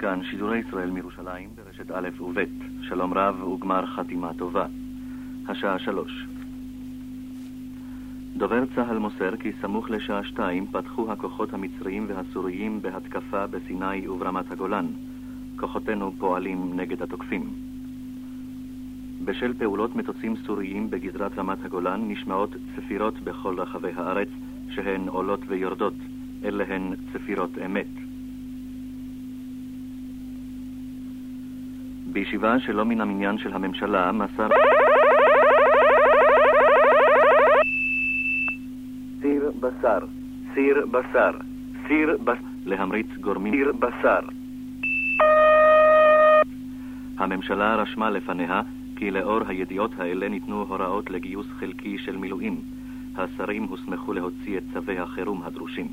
כאן שידורי ישראל מירושלים ברשת א' וב'. שלום רב וגמר חתימה טובה. השעה 3. דובר צהל מוסר כי סמוך לשעה 2 פתחו הכוחות המצריים והסוריים בהתקפה בסיני וברמת הגולן. כוחותינו פועלים נגד התוקפים. בשל פעולות מטוסים סוריים בגזרת רמת הגולן נשמעות צפירות בכל רחבי הארץ שהן עולות ויורדות, אלה הן צפירות אמת. בישיבה שלא מן המניין של הממשלה מסר סיר בשר, סיר בשר, סיר בשר, להמריץ גורמים סיר בשר. הממשלה רשמה לפניה כי לאור הידיעות האלה ניתנו הוראות לגיוס חלקי של מילואים. השרים הוסמכו להוציא את צווי החירום הדרושים.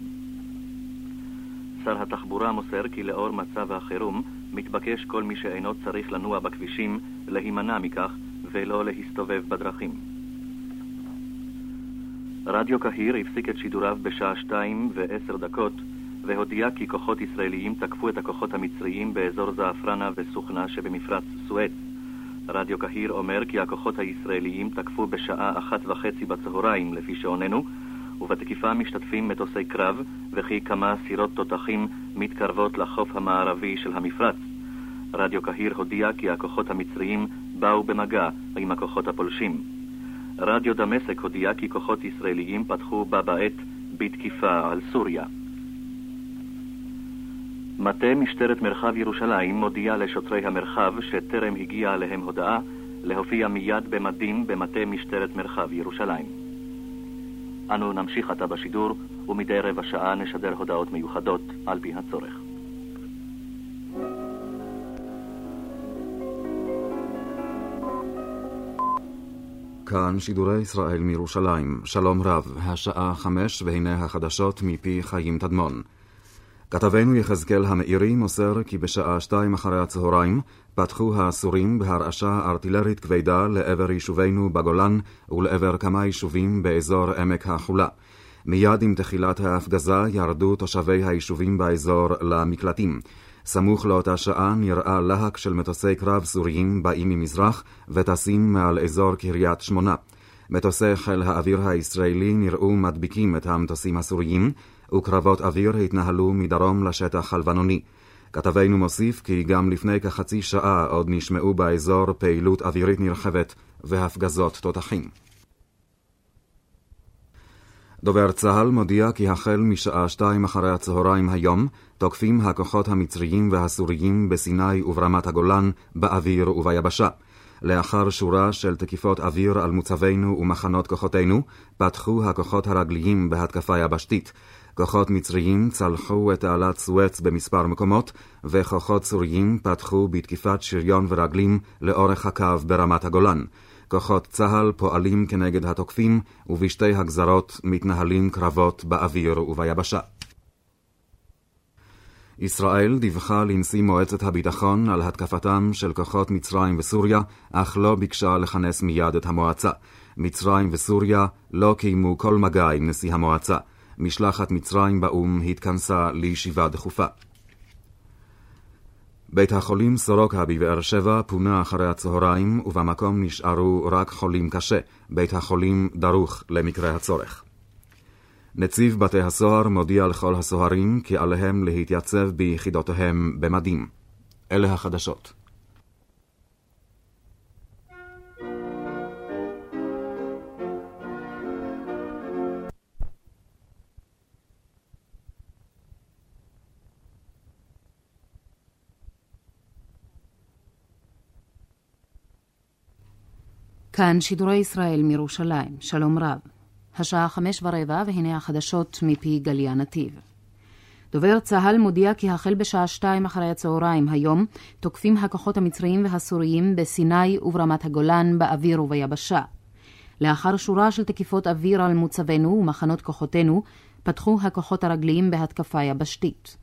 שר התחבורה מוסר כי לאור מצב החירום מתבקש כל מי שאינו צריך לנוע בכבישים להימנע מכך ולא להסתובב בדרכים. רדיו קהיר הפסיק את שידוריו בשעה 2:10 והודיע כי כוחות ישראליים תקפו את הכוחות המצריים באזור זעפרנה וסוכנה שבמפרץ סואץ. רדיו קהיר אומר כי הכוחות הישראליים תקפו בשעה 1:30 לפי שעוננו, ובתקיפה משתתפים מטוסי קרב וכי כמה סירות תותחים מתקרבות לחוף המערבי של המפרץ. רדיו קהיר הודיע כי הכוחות המצריים באו במגע עם הכוחות הפולשים. רדיו דמשק הודיע כי כוחות ישראליים פתחו בה בעת בתקיפה על סוריה. מטה משטרת מרחב ירושלים מודיע לשוטרי המרחב שטרם הגיעה להם הודעה להופיע מיד במדים במטה משטרת מרחב ירושלים. אנו נמשיך עתה בשידור, ומדי רבע שעה נשדר הודעות מיוחדות על פי הצורך. כאן שידורי ישראל מירושלים. שלום רב, השעה 5 והנה החדשות מפי חיים תדמון. כתבנו יחזקאל המאירי מוסר כי בשעה 2:00 פתחו הסורים בהרעשה ארטילרית כבדה לעבר יישובינו בגולן ולעבר כמה יישובים באזור עמק החולה. מיד עם תחילת ההפגזה ירדו תושבי היישובים באזור למקלטים. סמוך לאותה שעה נראה להק של מטוסי קרב סוריים באים ממזרח וטסים מעל אזור קריית שמונה. מטוסי חיל האוויר הישראלי נראו מדביקים את המטוסים הסוריים, וקרבות אוויר התנהלו מדרום לשטח הלבנוני. כתבנו מוסיף כי גם לפני כחצי שעה עוד נשמעו באזור פעילות אווירית נרחבת והפגזות תותחים. דובר צהל מודיע כי החל משעה 2:00 היום תוקפים הכוחות המצריים והסוריים בסיני וברמת הגולן באוויר וביבשה. לאחר שורה של תקיפות אוויר על מוצבינו ומחנות כוחותינו, פתחו הכוחות הרגליים בהתקפה יבשתית. כוחות מצריים צלחו את תעלת סואץ במספר מקומות, וכוחות סוריים פתחו בתקיפת שריון ורגלים לאורך הקו ברמת הגולן. כוחות צהל פועלים כנגד התוקפים, ובשתי הגזרות מתנהלים קרבות באוויר וביבשה. ישראל דיווחה לנשיא מועצת הביטחון על התקפתם של כוחות מצרים וסוריה, אך לא ביקשה לכנס מיד את המועצה. מצרים וסוריה לא קיימו כל מגע עם נשיא המועצה. משלחת מצרים באום התכנסה לישיבה דחופה. בית החולים סורוקה בבאר שבע פונה אחרי הצהריים, ובמקום נשארו רק חולים קשה. בית החולים דרוך למקרה הצורך. נציב בתי הסוהר מודיע לכל הסוהרים כי עליהם להתייצב ביחידותיהם במדים. אלה החדשות. כאן שידורי ישראל מירושלים. שלום רב. השעה 5:15 והנה החדשות מפי גליה נתיב. דובר צהל מודיע כי החל בשעה 2:00 היום תוקפים הכוחות המצריים והסוריים בסיני וברמת הגולן באוויר וביבשה. לאחר שורה של תקיפות אוויר על מוצבנו ומחנות כוחותינו, פתחו הכוחות הרגליים בהתקפה יבשתית.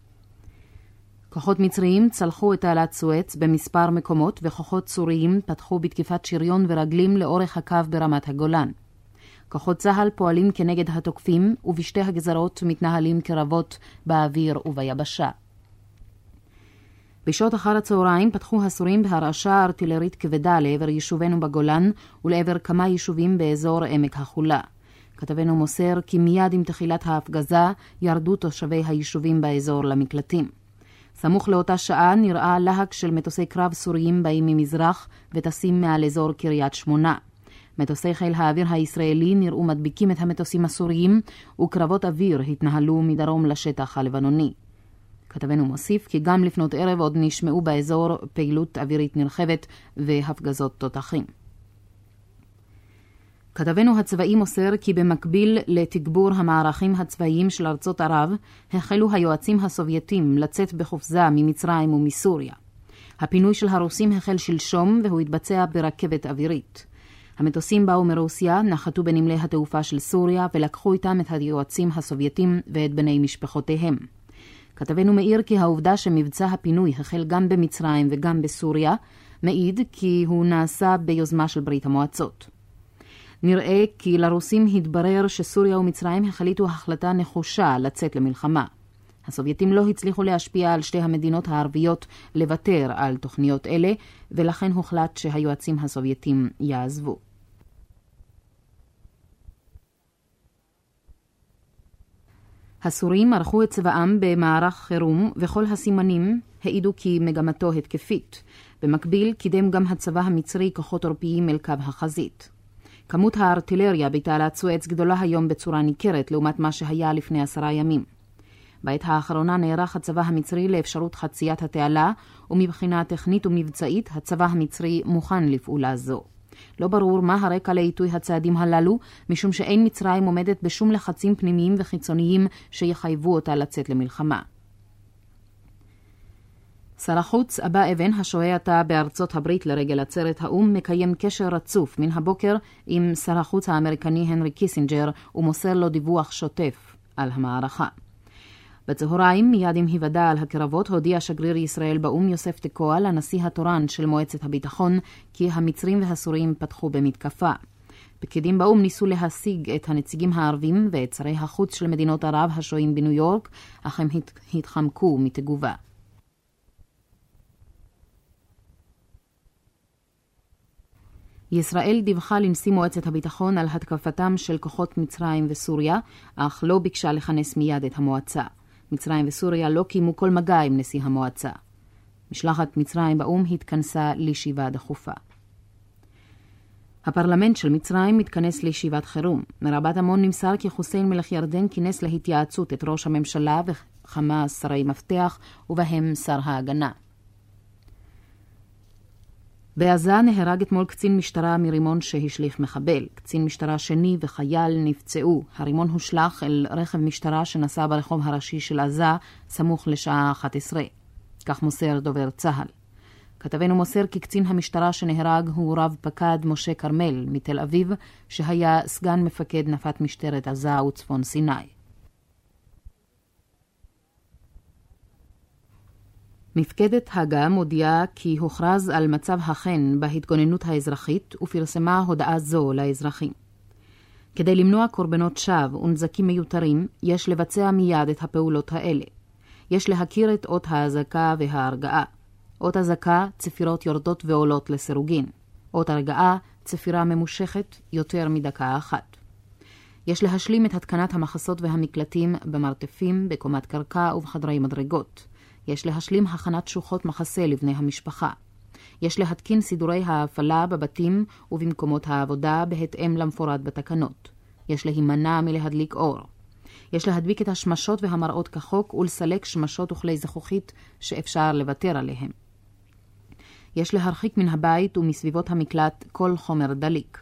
כוחות מצריים צלחו את תעלת סואץ במספר מקומות, וכוחות סוריים פתחו בתקיפת שריון ורגלים לאורך הקו ברמת הגולן. כוחות צהל פועלים כנגד התוקפים, ובשתי הגזרות מתנהלים קרבות באוויר וביבשה. בשעות אחר הצהריים פתחו הסורים בהרעשה ארטילרית כבדה לעבר יישובינו בגולן ולעבר כמה יישובים באזור עמק החולה. כתבנו מוסר כי מיד עם תחילת ההפגזה ירדו תושבי היישובים באזור למקלטים. סמוך לאותה שעה נראה להק של מטוסי קרב סוריים באים ממזרח וטסים מעל אזור קריית שמונה. מטוסי חיל האוויר הישראלי נראו מדביקים את המטוסים הסוריים וקרבות אוויר התנהלו מדרום לשטח הלבנוני. כתבנו מוסיף כי גם לפנות ערב עוד נשמעו באזור פעילות אווירית נרחבת והפגזות תותחים. כתבנו הצבאי מוסר כי במקביל לתגבור המערכים הצבאיים של ארצות ערב, החלו היועצים הסובייטים לצאת בחופזה ממצרים ומסוריה. הפינוי של הרוסים החל שלשום והוא התבצע ברכבת אווירית. המטוסים באו מרוסיה, נחתו בנמלי התעופה של סוריה ולקחו איתם את היועצים הסובייטים ואת בני משפחותיהם. כתבנו מאיר כי העובדה שמבצע הפינוי החל גם במצרים וגם בסוריה, מעיד כי הוא נעשה ביוזמה של ברית המועצות. נראה כי לרוסים התברר שסוריה ומצרים החליטו החלטה נחושה לצאת למלחמה. הסובייטים לא הצליחו להשפיע על שתי המדינות הערביות לוותר על תוכניות אלה, ולכן הוחלט שהיועצים הסובייטים יעזבו. הסורים ערכו את צבאם במערך חירום, וכל הסימנים העידו כי מגמתו התקפית. במקביל קידם גם הצבא המצרי כוחות עורפיים אל קו החזית. כמות הארטילריה בתעלת סואץ גדולה היום בצורה ניכרת לעומת מה שהיה לפני 10 ימים. בעת האחרונה נערך הצבא המצרי לאפשרות חציית התעלה, ומבחינה טכנית ומבצעית הצבא המצרי מוכן לפעולה זו. לא ברור מה הרקע לעיתוי הצעדים הללו, משום שאין מצרים עומדת בשום לחצים פנימיים וחיצוניים שיחייבו אותה לצאת למלחמה. שר החוץ אבא אבן, השוהה עתה בארצות הברית לרגל עצרת האום, מקיים קשר רצוף מן הבוקר עם שר החוץ האמריקני הנרי קיסינג'ר, ומוסר לו דיווח שוטף על המערכה. בצהריים, מיד עם היוודע על הקרבות, הודיע שגריר ישראל באום יוסף תקוע לנשיא התורן של מועצת הביטחון כי המצרים והסורים פתחו במתקפה. פקידים באום ניסו להשיג את הנציגים הערבים ואת שרי החוץ של מדינות ערב השוהים בניו יורק, אך הם התחמקו מתגובה. ישראל דיווחה לנשיא מועצת הביטחון על התקפתם של כוחות מצרים וסוריה, אך לא ביקשה לכנס מיד את המועצה. מצרים וסוריה לא קיימו כל מגע עם נשיא המועצה. משלחת מצרים באום התכנסה לישיבה דחופה. הפרלמנט של מצרים מתכנס לישיבת חירום. מרבת המון נמסר כי חוסיין מלך ירדן כינס להתייעצות את ראש הממשלה וכמה שרי מפתח, ובהם שר ההגנה. בעזה נהרג אתמול קצין משטרה מרימון שהשליך מחבל. קצין משטרה שני וחייל נפצעו. הרימון הושלך אל רכב משטרה שנסע ברחוב הראשי של עזה סמוך לשעה 11. כך מוסר דובר צה"ל. כתבנו מוסר כי קצין המשטרה שנהרג הוא רב פקד משה קרמל מתל אביב, שהיה סגן מפקד נפת משטרת עזה וצפון סיני. מפקדת הגה מודיעה כי הוכרז על מצב החן בהתגוננות האזרחית ופרסמה הודעה זו לאזרחים. כדי למנוע קורבנות שווא ונזקים מיותרים, יש לבצע מיד את הפעולות האלה. יש להכיר את אות ההזקה וההרגעה. אות הזקה, צפירות יורדות ועולות לסירוגין. אות הרגעה, צפירה ממושכת יותר מדקה אחת. יש להשלים את התקנת המחסות והמקלטים במרתפים, בקומת קרקע ובחדרי מדרגות. יש להשלים הכנת שוחות מחסה לבני המשפחה. יש להתקין סידורי ההפעלה בבתים ובמקומות העבודה בהתאם למפורט בתקנות. יש להימנע מלהדליק אור. יש להדביק את השמשות והמראות כחוק ולסלק שמשות וכלי זכוכית שאפשר לוותר עליהם. יש להרחיק מן הבית ומסביבות המקלט כל חומר דליק.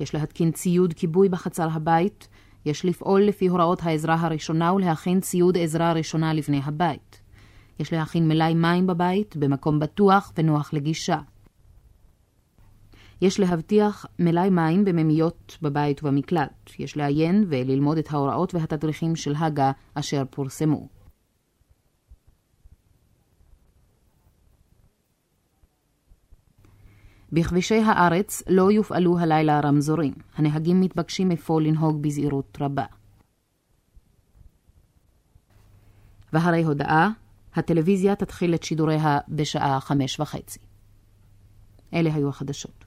יש להתקין ציוד כיבוי בחצר הבית. יש לפעול לפי הוראות העזרה הראשונה ולהכין ציוד עזרה ראשונה לבני הבית. יש להכין מלאי מים בבית, במקום בטוח ונוח לגישה. יש להבטיח מלאי מים בממיות בבית ובמקלט. יש לעיין וללמוד את ההוראות והתדריכים של הגה אשר פורסמו. בכבישי הארץ לא יופעלו הלילה רמזורים. הנהגים מתבקשים אפוא לנהוג בזהירות רבה. והרי הודעה הטלוויזיה תתחיל את שידוריה בשעה 5:30. אלה היו החדשות.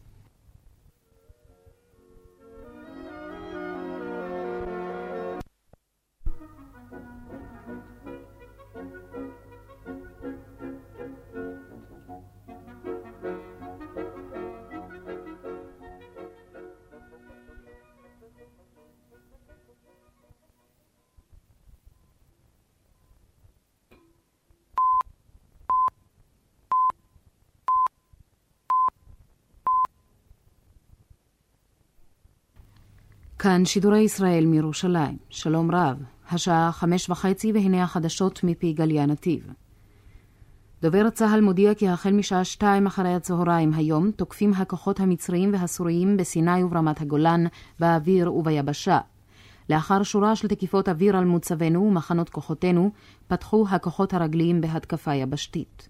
כאן שידורי ישראל מירושלים. שלום רב, השעה 5:30 והנה החדשות מפי גליה נתיב. דובר צה"ל מודיע כי החל משעה 14:00 היום תוקפים הכוחות המצריים והסוריים בסיני וברמת הגולן, באוויר וביבשה. לאחר שורה של תקיפות אוויר על מוצבנו ומחנות כוחותינו, פתחו הכוחות הרגליים בהתקפה יבשתית.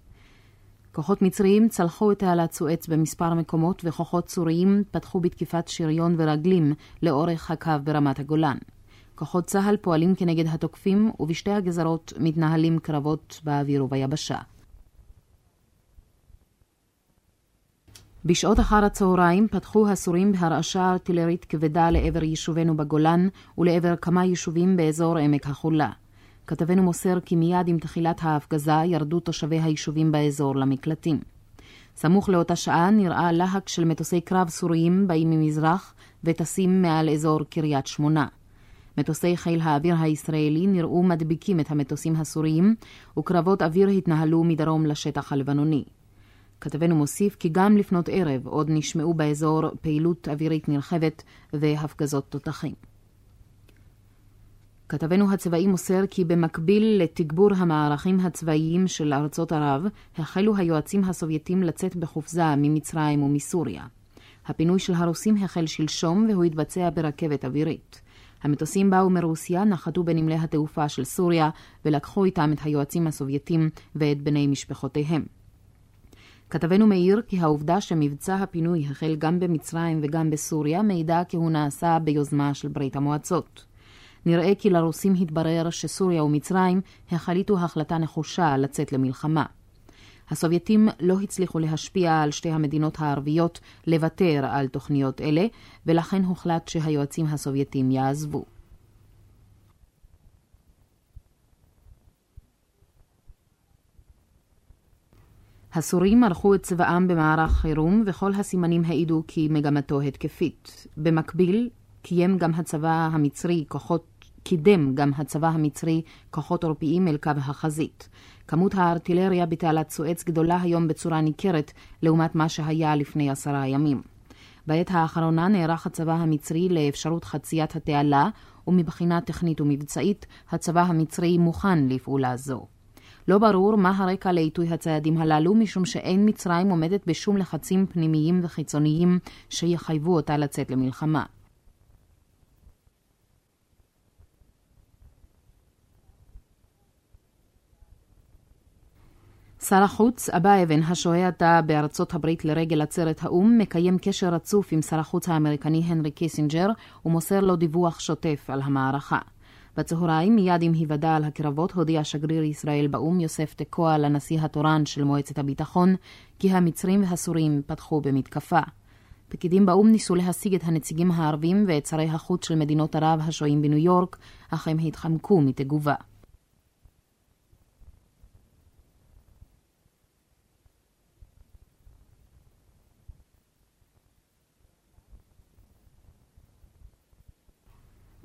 כוחות מצריים צלחו את תעלת סואץ במספר מקומות, וכוחות סוריים פתחו בתקיפת שריון ורגלים לאורך הקו ברמת הגולן. כוחות צה"ל פועלים כנגד התוקפים, ובשתי הגזרות מתנהלים קרבות באוויר וביבשה. בשעות אחר הצהריים פתחו הסורים בהרעשה ארטילרית כבדה לעבר יישובנו בגולן ולעבר כמה יישובים באזור עמק החולה. כתבנו מוסר כי מיד עם תחילת ההפגזה ירדו תושבי היישובים באזור למקלטים. סמוך לאותה שעה נראה להק של מטוסי קרב סוריים באים ממזרח וטסים מעל אזור קריית שמונה. מטוסי חיל האוויר הישראלי נראו מדביקים את המטוסים הסוריים, וקרבות אוויר התנהלו מדרום לשטח הלבנוני. כתבנו מוסיף כי גם לפנות ערב עוד נשמעו באזור פעילות אווירית נרחבת והפגזות תותחים. כתבנו הצבאי מוסר כי במקביל לתגבור המערכים הצבאיים של ארצות ערב, החלו היועצים הסובייטים לצאת בחופזה ממצרים ומסוריה. הפינוי של הרוסים החל שלשום והוא התבצע ברכבת אווירית. המטוסים באו מרוסיה, נחתו בנמלי התעופה של סוריה ולקחו איתם את היועצים הסובייטים ואת בני משפחותיהם. כתבנו מאיר כי העובדה שמבצע הפינוי החל גם במצרים וגם בסוריה מעידה כי הוא נעשה ביוזמה של ברית המועצות. נראה כי לרוסים התברר שסוריה ומצרים החליטו החלטה נחושה לצאת למלחמה. הסובייטים לא הצליחו להשפיע על שתי המדינות הערביות לוותר על תוכניות אלה, ולכן הוחלט שהיועצים הסובייטים יעזבו. הסורים ערכו את צבאם במערך חירום, וכל הסימנים העידו כי מגמתו התקפית. במקביל, קידם גם הצבא המצרי כוחות אורפיים אל קו החזית. כמות הארטילריה בתעלת סואץ גדולה היום בצורה ניכרת לעומת מה שהיה לפני 10 ימים. בעת האחרונה נערך הצבא המצרי לאפשרות חציית התעלה, ומבחינה טכנית ומבצעית הצבא המצרי מוכן לפעולה זו. לא ברור מה הרקע לעיתוי הצעדים הללו, משום שאין מצרים עומדת בשום לחצים פנימיים וחיצוניים שיחייבו אותה לצאת למלחמה. שר החוץ אבא אבן, השוהה עתה בארצות הברית לרגל עצרת האום, מקיים קשר רצוף עם שר החוץ האמריקני הנרי קיסינג'ר ומוסר לו דיווח שוטף על המערכה. בצהריים, מיד עם היוודע על הקרבות, הודיע שגריר ישראל באום יוסף תקוע לנשיא התורן של מועצת הביטחון כי המצרים והסורים פתחו במתקפה. פקידים באום ניסו להשיג את הנציגים הערבים ואת שרי החוץ של מדינות ערב השוהים בניו יורק, אך הם התחמקו מתגובה.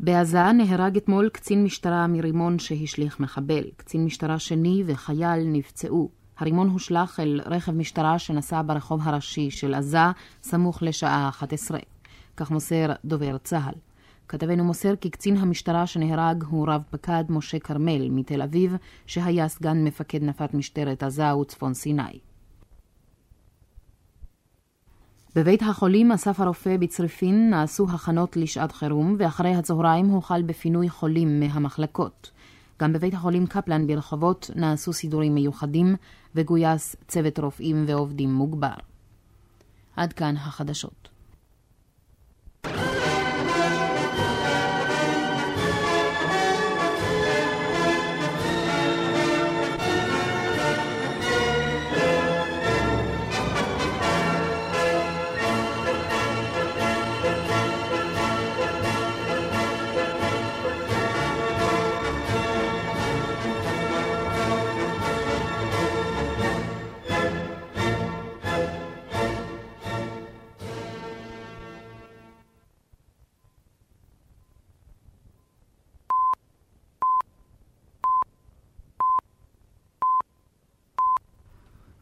בעזה נהרג אתמול קצין משטרה מרימון שהשליך מחבל. קצין משטרה שני וחייל נפצעו. הרימון הושלך אל רכב משטרה שנסע ברחוב הראשי של עזה סמוך לשעה 11. כך מוסר דובר צה"ל. כתבנו מוסר כי קצין המשטרה שנהרג הוא רב פקד משה קרמל מתל אביב, שהיה סגן מפקד נפת משטרת עזה וצפון סיני. בבית החולים אסף הרופא בצריפין נעשו הכנות לשעת חירום, ואחרי הצהריים הוחל בפינוי חולים מהמחלקות. גם בבית החולים קפלן ברחובות נעשו סידורים מיוחדים, וגויס צוות רופאים ועובדים מוגבר. עד כאן החדשות.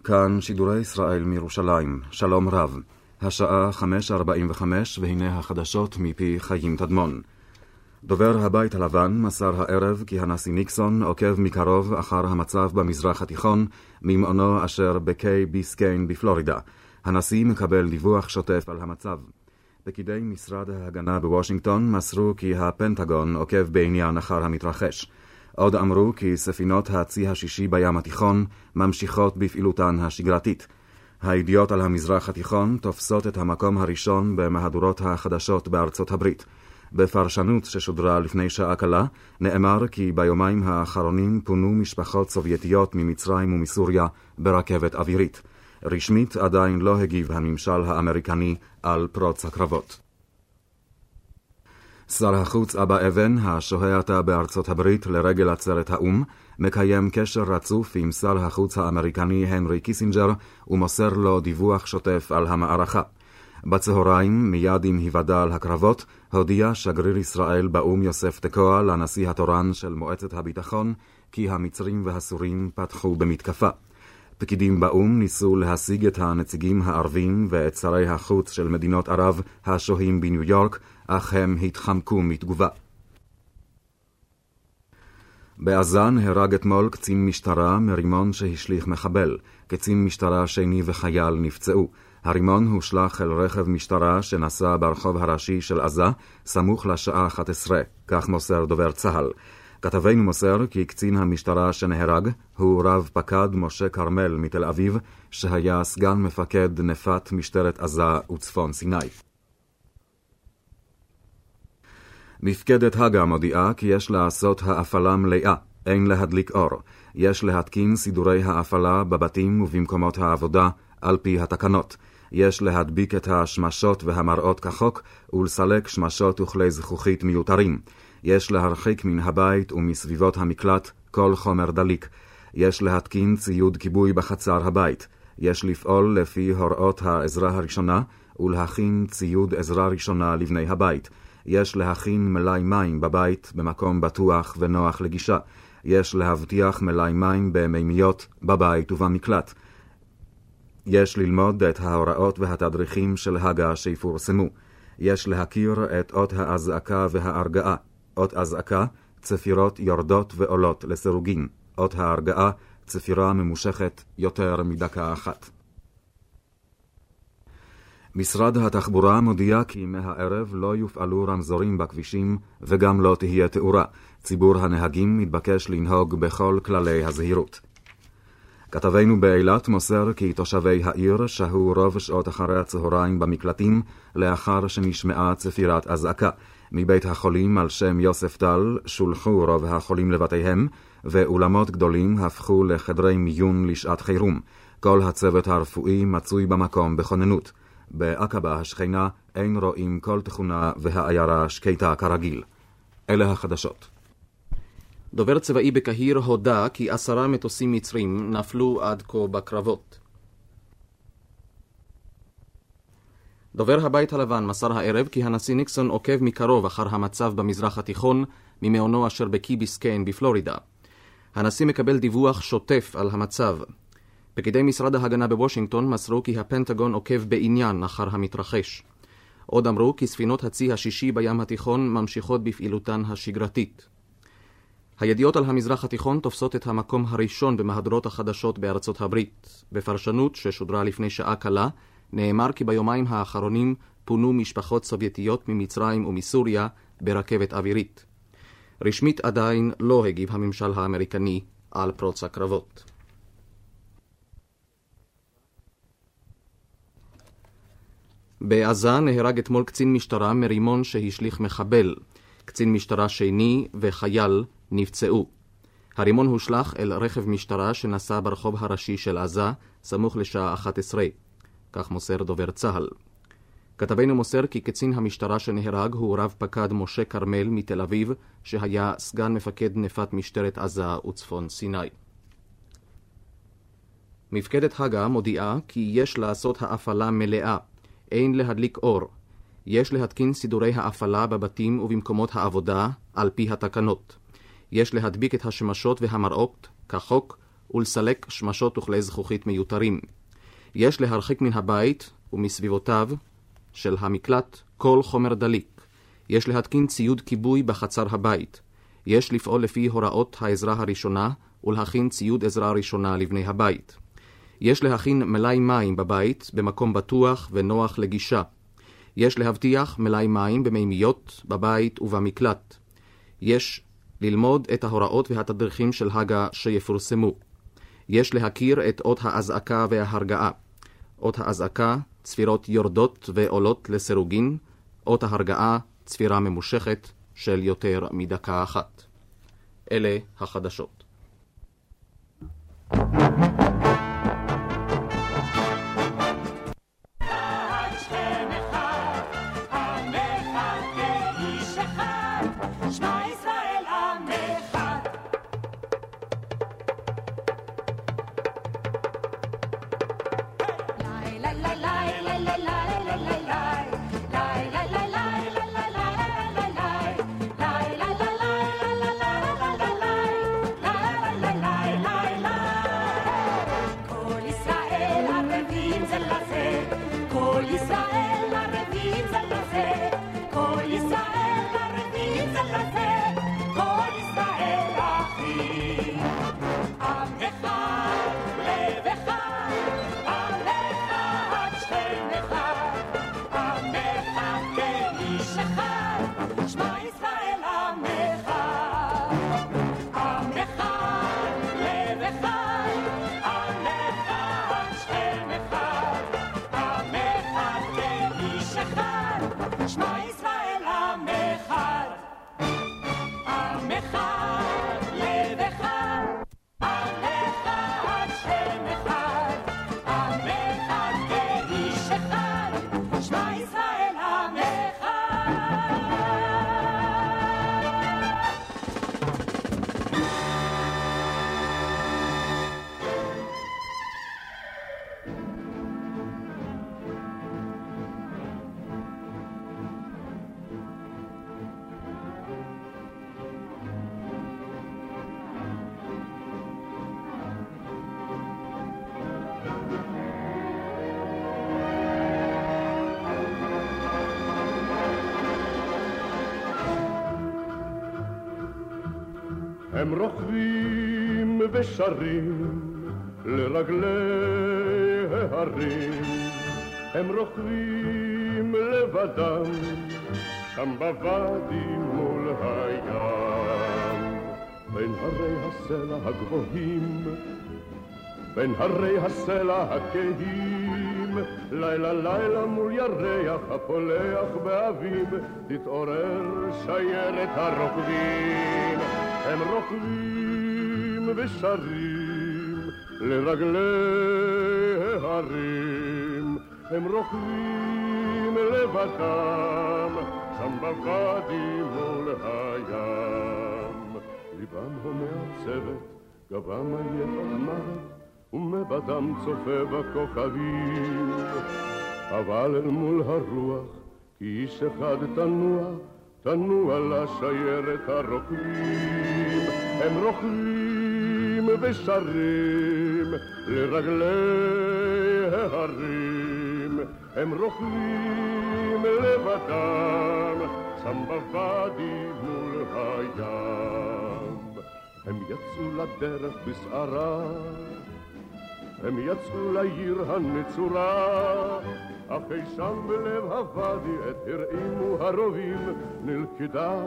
כאן שידורי ישראל מירושלים. שלום רב. השעה 5:45 והנה החדשות מפי חיים תדמון. דובר הבית הלבן מסר הערב כי הנשיא ניקסון עוקב מקרוב אחר המצב במזרח התיכון ממעונו אשר בקיי ביסקיין בפלורידה. הנשיא מקבל דיווח שוטף על המצב. פקידי משרד ההגנה בוושינגטון מסרו כי הפנטגון עוקב בעניין אחר המתרחש. עוד אמרו כי ספינות הצי השישי בים התיכון ממשיכות בפעילותן השגרתית. הידיעות על המזרח התיכון תופסות את המקום הראשון במהדורות החדשות בארצות הברית. בפרשנות ששודרה לפני שעה קלה נאמר כי ביומיים האחרונים פונו משפחות סובייטיות ממצרים ומסוריה ברכבת אווירית. רשמית עדיין לא הגיב הממשל האמריקני על פרוץ הקרבות. שר החוץ אבא אבן, השוהה עתה בארצות הברית לרגל עצרת האום, מקיים קשר רצוף עם שר החוץ האמריקני הנרי קיסינג'ר ומוסר לו דיווח שוטף על המערכה. בצהריים, מיד עם היוודע על הקרבות, הודיע שגריר ישראל באום יוסף תקוע לנשיא התורן של מועצת הביטחון כי המצרים והסורים פתחו במתקפה. פקידים באום ניסו להשיג את הנציגים הערבים ואת שרי החוץ של מדינות ערב השוהים בניו יורק, אך הם התחמקו מתגובה. באזן הרג אתמול קצין משטרה מרימון שהשליך מחבל. קצין משטרה שני וחייל נפצעו. הרימון הושלך אל רכב משטרה שנסע ברחוב הראשי של עזה, סמוך לשעה 11, כך מוסר דובר צה"ל. כתבנו מוסר כי קצין המשטרה שנהרג הוא רב פקד משה קרמל מתל אביב, שהיה סגן מפקד נפת משטרת עזה וצפון סיני. מפקדת הגה מודיעה כי יש לעשות האפלה מלאה, אין להדליק אור. יש להתקין סידורי האפלה בבתים ובמקומות העבודה על פי התקנות. יש להדביק את השמשות והמראות כחוק ולסלק שמשות וכלי זכוכית מיותרים. יש להרחיק מן הבית ומסביבות המקלט כל חומר דליק. יש להתקין ציוד כיבוי בחצר הבית. יש לפעול לפי הוראות העזרה הראשונה ולהכין ציוד עזרה ראשונה לבני הבית. יש להכין מלאי מים בבית במקום בטוח ונוח לגישה. יש להבטיח מלאי מים במימיות בבית ובמקלט. יש ללמוד את ההוראות והתדריכים של הגה שיפורסמו. יש להכיר את אות האזעקה וההרגעה. אות אזעקה, צפירות יורדות ועולות לסירוגין. אות ההרגעה, צפירה ממושכת יותר מדקה אחת. משרד התחבורה מודיע כי מהערב לא יופעלו רמזורים בכבישים וגם לא תהיה תאורה. ציבור הנהגים מתבקש לנהוג בכל כללי הזהירות. כתבנו באילת מוסר כי תושבי העיר שהו רוב שעות אחרי הצהריים במקלטים לאחר שנשמעה צפירת אזעקה. מבית החולים על שם יוסף טל שולחו רוב החולים לבתיהם, ואולמות גדולים הפכו לחדרי מיון לשעת חירום. כל הצוות הרפואי מצוי במקום בכוננות. בעקבה השכנה אין רואים כל תכונה והעיירה שקטה כרגיל. אלה החדשות. דובר צבאי בקהיר הודה כי 10 מטוסים מצרים נפלו עד כה בקרבות. דובר הבית הלבן מסר הערב כי הנשיא ניקסון עוקב מקרוב אחר המצב במזרח התיכון ממעונו אשר בקי ביסקיין בפלורידה. הנשיא מקבל דיווח שוטף על המצב. פקידי משרד ההגנה בוושינגטון מסרו כי הפנטגון עוקב בעניין אחר המתרחש. עוד אמרו כי ספינות הצי השישי בים התיכון ממשיכות בפעילותן השגרתית. הידיעות על המזרח התיכון תופסות את המקום הראשון במהדורות החדשות בארצות הברית. בפרשנות ששודרה לפני שעה קלה, נאמר כי ביומיים האחרונים פונו משפחות סובייטיות ממצרים ומסוריה ברכבת אווירית. רשמית עדיין לא הגיב הממשל האמריקני על פרוץ הקרבות. בעזה נהרג אתמול קצין משטרה מרימון שהשליך מחבל. קצין משטרה שני וחייל נפצעו. הרימון הושלך אל רכב משטרה שנסע ברחוב הראשי של עזה, סמוך לשעה 11. כך מוסר דובר צה"ל. כתבנו מוסר כי קצין המשטרה שנהרג הוא רב פקד משה קרמל מתל אביב, שהיה סגן מפקד נפת משטרת עזה וצפון סיני. מפקדת הגה מודיעה כי יש לעשות האפלה מלאה, אין להדליק אור. יש להתקין סידורי האפלה בבתים ובמקומות העבודה על פי התקנות. יש להדביק את השמשות והמראות כחוק ולסלק שמשות וכלי זכוכית מיותרים. יש להרחיק מן הבית ומסביבותיו של המקלט כל חומר דליק. יש להתקין ציוד כיבוי בחצר הבית. יש לפעול לפי הוראות העזרה הראשונה ולהכין ציוד עזרה ראשונה לבני הבית. יש להכין מלאי מים בבית במקום בטוח ונוח לגישה. יש להבטיח מלאי מים במימיות, בבית ובמקלט. יש ללמוד את ההוראות והתדריכים של הגה שיפורסמו. יש להכיר את אות האזעקה וההרגעה. אות האזעקה, צפירות יורדות ועולות לסירוגין. אות ההרגעה, צפירה ממושכת של יותר מדקה אחת. אלה החדשות. הם רוכבים ושרים לרגלי ההרים, הם רוכבים לבדם שם בוואדי מול הים, בין הרי הסלע הגבוהים, בין הרי הסלע הכהים, לילה לילה מול ירח הפולח באביב, תתעורר שיירת הרוכבים. הם רוכבים ושרים לרגלי ההרים, הם רוכבים לבדם שם בוואדי מול הים, ליבם הומר צוות, גבם עייף המוות, ומבטם צופה בכוכבים, אבל אל מול הרוח כי איש אחד תנוע, תנו על השיירת הרוכבים. הם רוכבים ושרים לרגלי ההרים, הם רוכבים לבדם שם בוואדי מול הים, הם יצאו לדרך בסערה, הם יצאו לעיר הנצורה, אחרי שם בלב הוואדי את הרעימו הרובים, נלכדה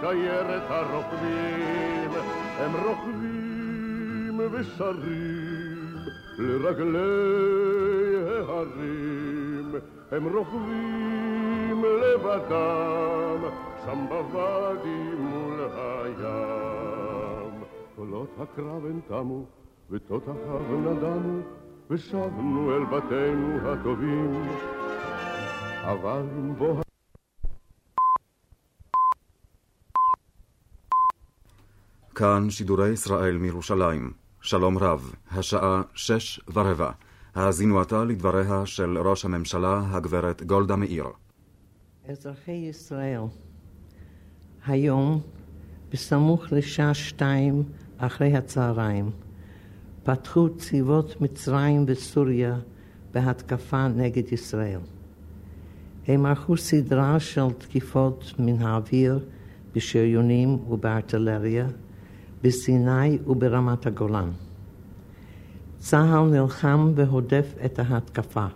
שיירת הרוכבים. הם רוכבים ושרים לרגלי ההרים, הם רוכבים לבדם שם בוואדי מול הים, קולות הקרב הן תמו ותותחיו נדמו, ושבנו אל בתינו הטובים, אבל עם בו... כאן שידורי ישראל מירושלים. שלום רב, השעה 6:15. האזינו עתה לדבריה של ראש הממשלה הגברת גולדה מאיר. אזרחי ישראל, היום בסמוך לשעה 2 אחרי הצהריים פתחו צבאות מצרים וסוריה בהתקפה נגד ישראל. הם ערכו סדרה של תקיפות מן האוויר בשריונים ובארטילריה, בסיני וברמת הגולן. צהל נלחם והודף את ההתקפה.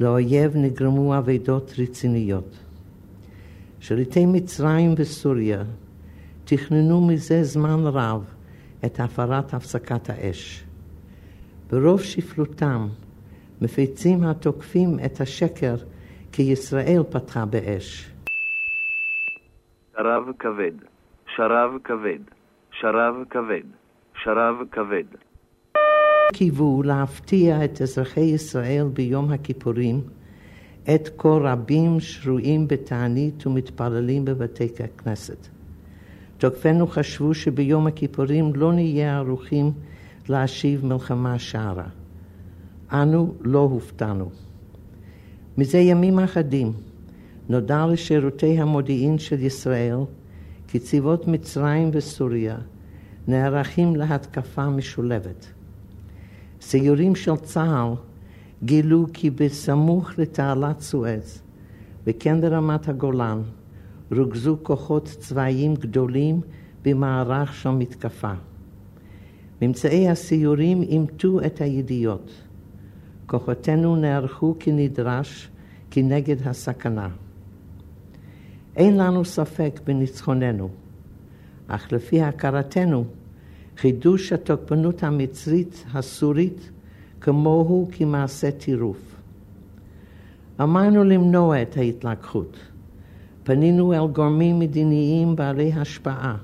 לאויב נגרמו עבדות רציניות. שליטי מצרים וסוריה תכננו מזה זמן רב את הפרת הפסקת האש. ברוב שפלותם מפיצים התוקפים את השקר כי ישראל פתחה באש. שרב כבד, שרב כבד, שרב כבד, שרב כבד. קיוו להפתיע את אזרחי ישראל ביום הכיפורים, את כה רבים שרועים בתענית ומתפללים בבתי הכנסת. תוקפינו חשבו שביום הכיפורים לא נהיה ערוכים להשיב מלחמה שערה. אנו לא הופתענו. מזה ימים אחדים נודע לשירותי המודיעין של ישראל כי צבאות מצרים וסוריה נערכים להתקפה משולבת. סיורים של צה"ל גילו כי בסמוך לתעלת סואץ וכן ברמת הגולן רוכזו כוחות צבאיים גדולים במערך של מתקפה. ממצאי הסיורים אימתו את הידיעות. כוחותינו נערכו כנדרש כנגד הסכנה. אין לנו ספק בניצחוננו, אך לפי הכרתנו, חידוש התוקפנות המצרית הסורית כמוהו כמעשה טירוף. אמרנו למנוע את ההתלקחות. פנינו אל גורמים מדיניים בעלי השפעה,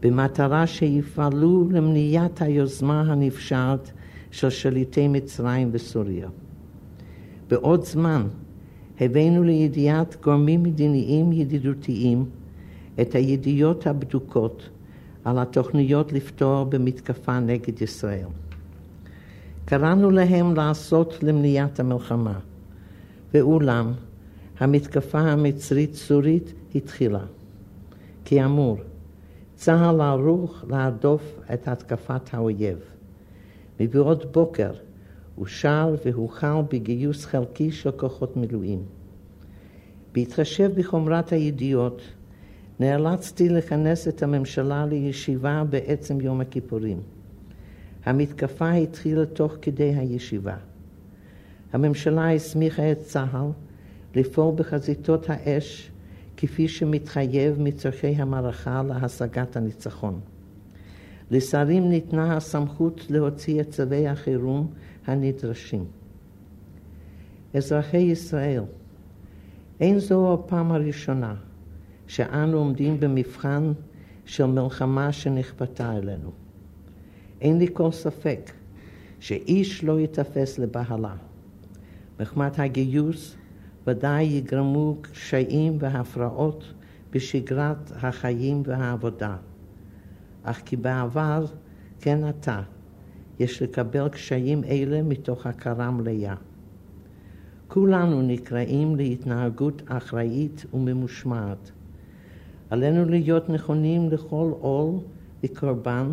במטרה שיפעלו למניעת היוזמה הנפשעת של שליטי מצרים וסוריה. בעוד זמן הבאנו לידיעת גורמים מדיניים ידידותיים את הידיעות הבדוקות על התוכניות לפתור במתקפה נגד ישראל. קראנו להם לעשות למניעת המלחמה, ואולם המתקפה המצרית-סורית התחילה. כאמור, צה"ל ערוך להדוף את התקפת האויב. מבעוד בוקר אושר והוחל בגיוס חלקי של כוחות מילואים. בהתחשב בחומרת הידיעות, נאלצתי לכנס את הממשלה לישיבה בעצם יום הכיפורים. המתקפה התחילה תוך כדי הישיבה. הממשלה הסמיכה את צה"ל לפעול בחזיתות האש כפי שמתחייב מצורכי המערכה להשגת הניצחון. לשרים ניתנה הסמכות להוציא את צווי החירום הנדרשים. אזרחי ישראל, אין זו הפעם הראשונה שאנו עומדים במבחן של מלחמה שנכפתה אלינו. אין לי כל ספק שאיש לא יתפס לבהלה. מחמת הגיוס ודאי יגרמו קשיים והפרעות בשגרת החיים והעבודה. אך כי בעבר כן עתה יש לקבל קשיים אלה מתוך הכרה מלאה. כולנו נקראים להתנהגות אחראית וממושמעת. עלינו להיות נכונים לכל עול וקורבן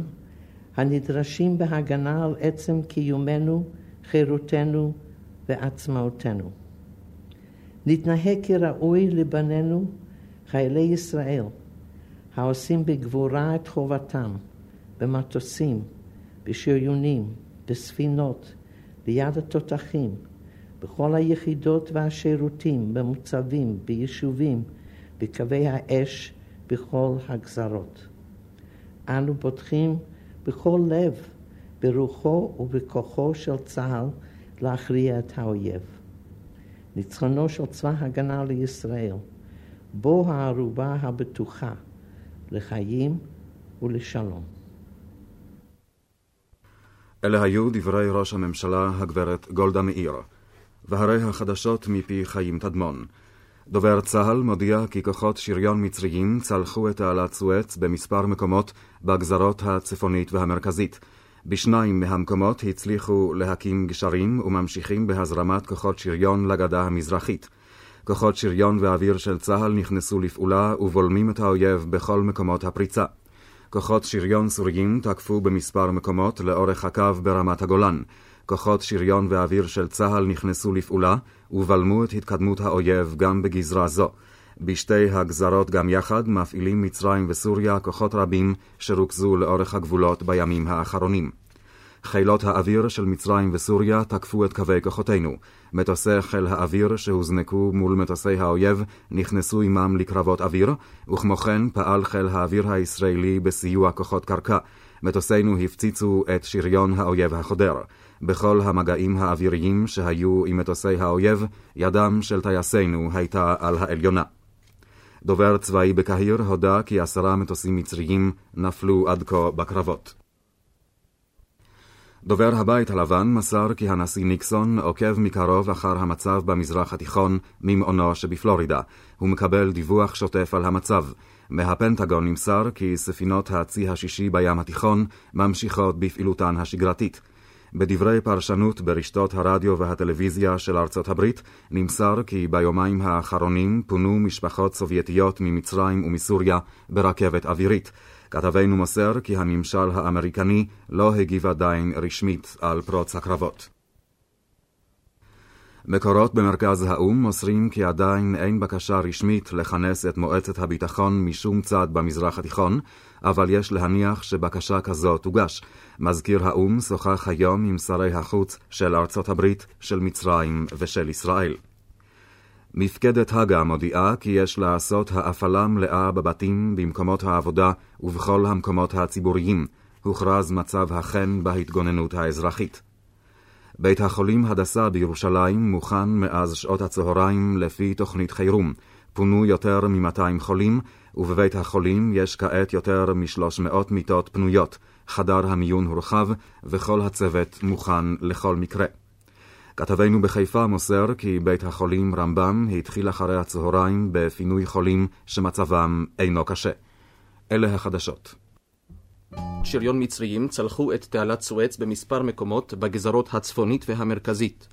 הנדרשים בהגנה על עצם קיומנו, חירותנו ועצמאותנו. נתנהג כראוי לבנינו, חיילי ישראל, העושים בגבורה את חובתם, במטוסים, בשריונים, בספינות, ליד התותחים, בכל היחידות והשירותים, במוצבים, ביישובים, בקווי האש, בכל הגזרות. אנו בוטחים בכל לב, ברוחו ובכוחו של צה"ל להכריע את האויב. ניצחונו של צבא הגנה לישראל, בו הערובה הבטוחה לחיים ולשלום. אלה היו דברי ראש הממשלה הגברת גולדה מאיר, והרי החדשות מפי חיים תדמון. דובר צה"ל מודיע כי כוחות שריון מצריים צלחו את תעלת סואץ במספר מקומות בגזרות הצפונית והמרכזית. בשניים מהמקומות הצליחו להקים גשרים וממשיכים בהזרמת כוחות שריון לגדה המזרחית. כוחות שריון ואוויר של צה"ל נכנסו לפעולה ובולמים את האויב בכל מקומות הפריצה. כוחות שריון סוריים תקפו במספר מקומות לאורך הקו ברמת הגולן. כוחות שריון ואוויר של צהל נכנסו לפעולה ובלמו את התקדמות האויב גם בגזרה זו. בשתי הגזרות גם יחד מפעילים מצרים וסוריה כוחות רבים שרוכזו לאורך הגבולות בימים האחרונים. חילות האוויר של מצרים וסוריה תקפו את קווי כוחותינו. מטוסי חיל האוויר שהוזנקו מול מטוסי האויב נכנסו עמם לקרבות אוויר, וכמו כן פעל חיל האוויר הישראלי בסיוע כוחות קרקע. מטוסינו הפציצו את שריון האויב החודר. בכל המגעים האוויריים שהיו עם מטוסי האויב, ידם של טייסינו הייתה על העליונה. דובר צבאי בקהיר הודה כי 10 מטוסים מצריים נפלו עד כה בקרבות. דובר הבית הלבן מסר כי הנשיא ניקסון עוקב מקרוב אחר המצב במזרח התיכון ממעונו שבפלורידה. הוא מקבל דיווח שוטף על המצב. מהפנטגון נמסר כי ספינות הצי השישי בים התיכון ממשיכות בפעילותן השגרתית. בדברי פרשנות ברשתות הרדיו והטלוויזיה של ארצות הברית נמסר כי ביומיים האחרונים פונו משפחות סובייטיות ממצרים ומסוריה ברכבת אווירית. כתבנו מוסר כי הממשל האמריקני לא הגיב עדיין רשמית על פרוץ הקרבות. מקורות במרכז האום מוסרים כי עדיין אין בקשה רשמית לכנס את מועצת הביטחון משום צד במזרח התיכון, אבל יש להניח שבקשה כזאת תוגש. מזכיר האום שוחח היום עם שרי החוץ של ארצות הברית, של מצרים ושל ישראל. מפקדת הגה מודיעה כי יש לעשות האפלה מלאה בבתים, במקומות העבודה ובכל המקומות הציבוריים. הוכרז מצב החן בהתגוננות האזרחית. בית החולים הדסה בירושלים מוכן מאז שעות הצהריים לפי תוכנית חירום. פונו יותר מ-200 חולים, ובבית החולים יש כעת יותר מ-300 מיטות פנויות. חדר המיון הורחב וכל הצוות מוכן לכל מקרה. כתבנו בחיפה מוסר כי בית החולים רמב"ם התחיל אחרי הצהריים בפינוי חולים שמצבם אינו קשה. אלה החדשות. שריון מצריים צלחו את תעלת סואץ במספר מקומות בגזרות הצפונית והמרכזית.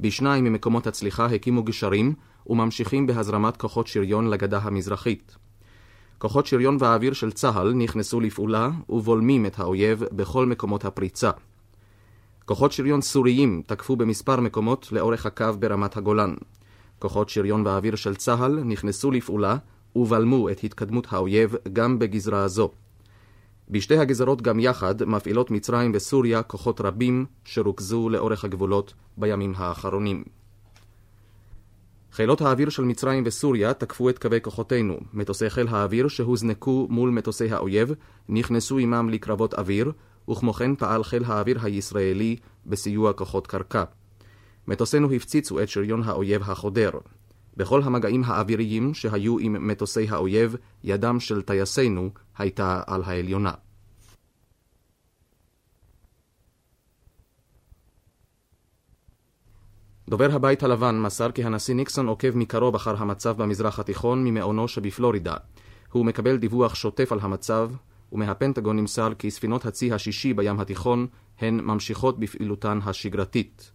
בשניים ממקומות הצליחה הקימו גשרים וממשיכים בהזרמת כוחות שריון לגדה המזרחית. כוחות שריון והאוויר של צהל נכנסו לפעולה ובולמים את האויב בכל מקומות הפריצה. כוחות שריון סוריים תקפו במספר מקומות לאורך הקו ברמת הגולן. כוחות שריון והאוויר של צהל נכנסו לפעולה ובלמו את התקדמות האויב גם בגזרה הזו. בשתי הגזרות גם יחד מפעילות מצרים וסוריה כוחות רבים שרוכזו לאורך הגבולות בימים האחרונים. חילות האוויר של מצרים וסוריה תקפו את קווי כוחותינו. מטוסי חיל האוויר שהוזנקו מול מטוסי האויב נכנסו עמם לקרבות אוויר, וכמו כן פעל חיל האוויר הישראלי בסיוע כוחות קרקע. מטוסינו הפציצו את שריון האויב החודר. בכל המגעים האוויריים שהיו עם מטוסי האויב, ידם של טייסינו הייתה על העליונה. דובר הבית הלבן מסר כי הנשיא ניקסון עוקב מקרוב אחר המצב במזרח התיכון ממעונו שבפלורידה. הוא מקבל דיווח שוטף על המצב, ומהפנטגון נמסר כי ספינות הצי השישי בים התיכון הן ממשיכות בפעילותן השגרתית.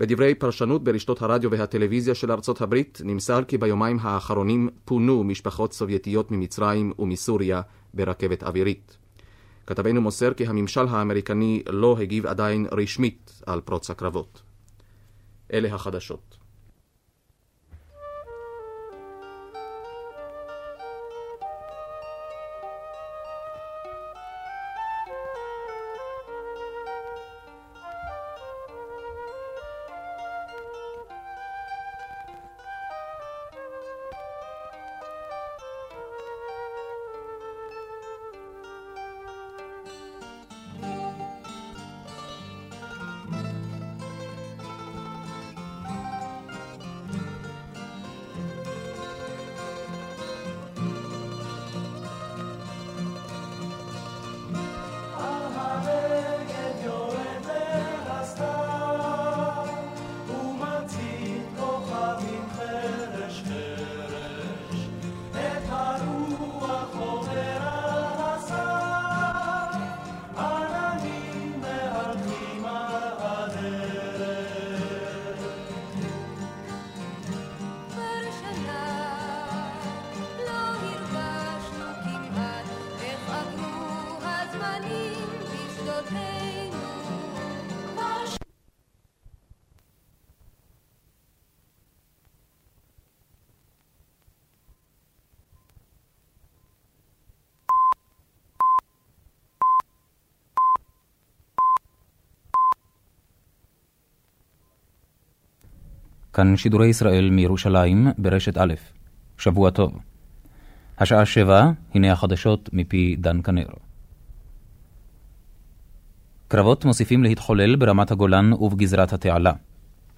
בדברי פרשנות ברשתות הרדיו והטלוויזיה של ארצות הברית נמסר כי ביומיים האחרונים פונו משפחות סובייטיות ממצרים ומסוריה ברכבת אווירית. כתבנו מוסר כי הממשל האמריקני לא הגיב עדיין רשמית על פרוץ הקרבות. אלה החדשות. כאן שידורי ישראל מירושלים ברשת א'. שבוע טוב. השעה 7, הנה החדשות מפי דן קנר. קרבות מוסיפים להתחולל ברמת הגולן ובגזרת התעלה.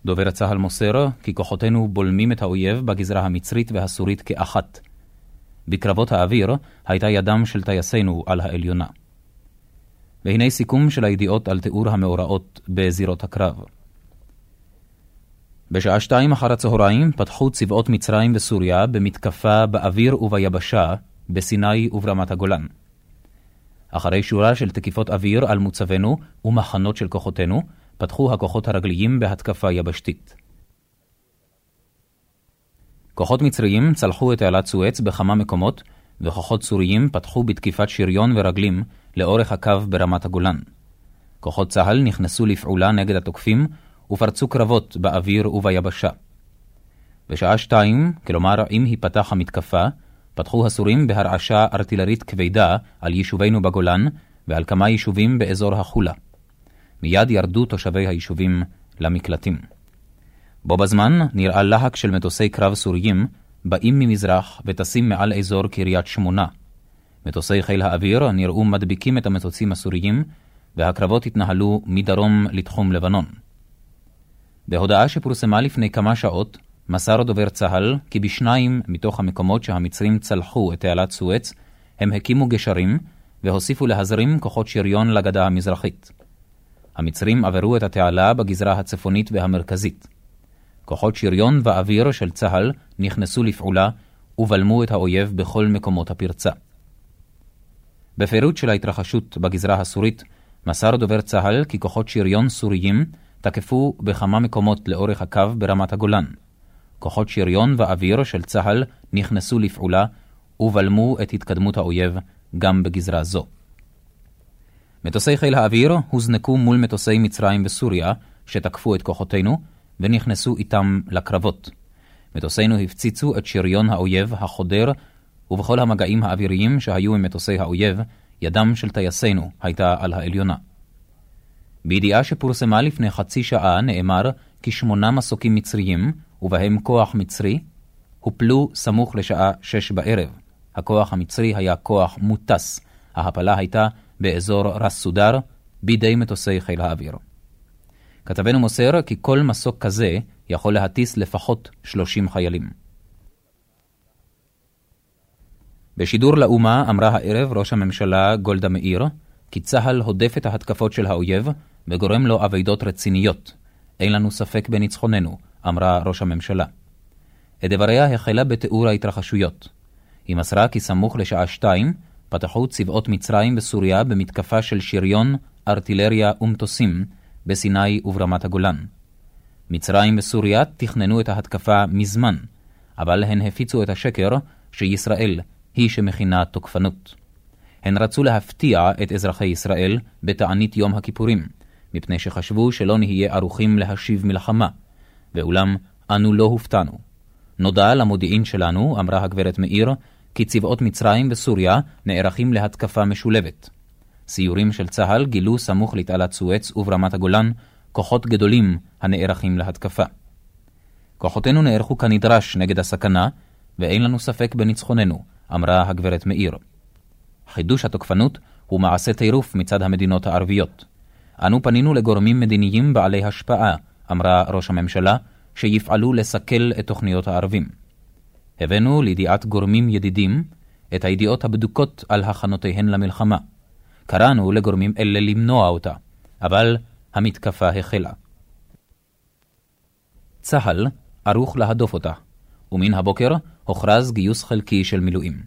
דובר צה"ל מוסר כי כוחותינו בולמים את האויב בגזרה המצרית והסורית כאחת. בקרבות האוויר הייתה ידם של טייסינו על העליונה. והנה סיכום של הידיעות על תיאור המאורעות בזירות הקרב. בשעה 2 אחר הצהריים פתחו צבאות מצרים וסוריה במתקפה באוויר וביבשה, בסיני וברמת הגולן. אחרי שורה של תקיפות אוויר על מוצבנו ומחנות של כוחותינו, פתחו הכוחות הרגליים בהתקפה יבשתית. כוחות מצריים צלחו את תעלת סואץ בכמה מקומות, וכוחות סוריים פתחו בתקיפת שריון ורגלים לאורך הקו ברמת הגולן. כוחות צה"ל נכנסו לפעולה נגד התוקפים ופרצו קרבות באוויר וביבשה. בשעה 2, כלומר אם היפתח המתקפה, פתחו הסורים בהרעשה ארטילרית כבדה על יישובינו בגולן ועל כמה יישובים באזור החולה. מיד ירדו תושבי היישובים למקלטים. בו בזמן נראה להק של מטוסי קרב סוריים באים ממזרח וטסים מעל אזור קריית שמונה. מטוסי חיל האוויר נראו מדביקים את המטוסים הסוריים, והקרבות התנהלו מדרום לתחום לבנון. בהודעה שפורסמה לפני כמה שעות, מסר דובר צה"ל כי בשניים מתוך המקומות שהמצרים צלחו את תעלת סואץ, הם הקימו גשרים והוסיפו להזרים כוחות שריון לגדה המזרחית. המצרים עברו את התעלה בגזרה הצפונית והמרכזית. כוחות שריון ואוויר של צה"ל נכנסו לפעולה ובלמו את האויב בכל מקומות הפרצה. בפירוט של ההתרחשות בגזרה הסורית, מסר דובר צה"ל כי כוחות שריון סוריים תקפו בכמה מקומות לאורך הקו ברמת הגולן. כוחות שריון ואוויר של צה"ל נכנסו לפעולה ובלמו את התקדמות האויב גם בגזרה זו. מטוסי חיל האוויר הוזנקו מול מטוסי מצרים וסוריה שתקפו את כוחותינו ונכנסו איתם לקרבות. מטוסינו הפציצו את שריון האויב החודר, ובכל המגעים האוויריים שהיו עם מטוסי האויב, ידם של טייסינו הייתה על העליונה. בידיעה שפורסמה לפני חצי שעה נאמר כי 8 מסוקים מצריים, ובהם כוח מצרי, הופלו סמוך לשעה 6 בערב. הכוח המצרי היה כוח מוטס. ההפלה הייתה באזור רס סודר, בידי מטוסי חיל האוויר. כתבנו מוסר כי כל מסוק כזה יכול להטיס לפחות 30 חיילים. בשידור לאומה אמרה הערב ראש הממשלה גולדה מאיר כי צה"ל הודף את ההתקפות של האויב וגורם לו עבודות רציניות. אין לנו ספק בניצחוננו, אמרה ראש הממשלה. את דבריה החלה בתיאור ההתרחשויות. היא מסרה כי סמוך לשעה 2 פתחו צבאות מצרים וסוריה במתקפה של שריון, ארטילריה ומטוסים, בסיני וברמת הגולן. מצרים וסוריה תכננו את ההתקפה מזמן, אבל הן הפיצו את השקר שישראל היא שמכינה תוקפנות. הן רצו להפתיע את אזרחי ישראל בתענית יום הכיפורים, מפני שחשבו שלא נהיה ערוכים להשיב מלחמה, ואולם אנו לא הופתענו. נודע למודיעין שלנו, אמרה הגברת מאיר, כי צבאות מצרים וסוריה נערכים להתקפה משולבת. סיורים של צה"ל גילו סמוך לתעלת סואץ וברמת הגולן כוחות גדולים הנערכים להתקפה. כוחותינו נערכו כנדרש נגד הסכנה, ואין לנו ספק בניצחוננו, אמרה הגברת מאיר. חידוש התוקפנות הוא מעשה תירוף מצד המדינות הערביות. אנו פנינו לגורמים מדיניים בעלי השפעה, אמרה ראש הממשלה, שיפעלו לסכל את תוכניות הערבים. הבאנו לידיעת גורמים ידידים את הידיעות הבדוקות על הכנותיהן למלחמה. קראנו לגורמים אלה למנוע אותה, אבל המתקפה החלה. צה"ל ערוך להדוף אותה, ומן הבוקר הוכרז גיוס חלקי של מילואים.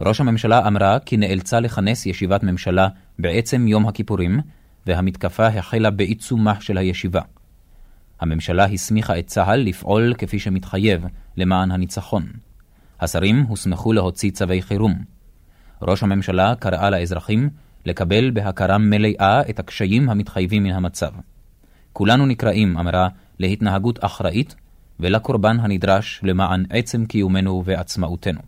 ראש הממשלה אמרה כי נאלצה לכנס ישיבת ממשלה בעצם יום הכיפורים, והמתקפה החלה בעיצומה של הישיבה. הממשלה הסמיכה את צה"ל לפעול כפי שמתחייב למען הניצחון. השרים הוסמכו להוציא צווי חירום. ראש הממשלה קראה לאזרחים לקבל בהכרה מלאה את הקשיים המתחייבים מן המצב. כולנו נקראים, אמרה, להתנהגות אחראית ולקורבן הנדרש למען עצם קיומנו ועצמאותנו.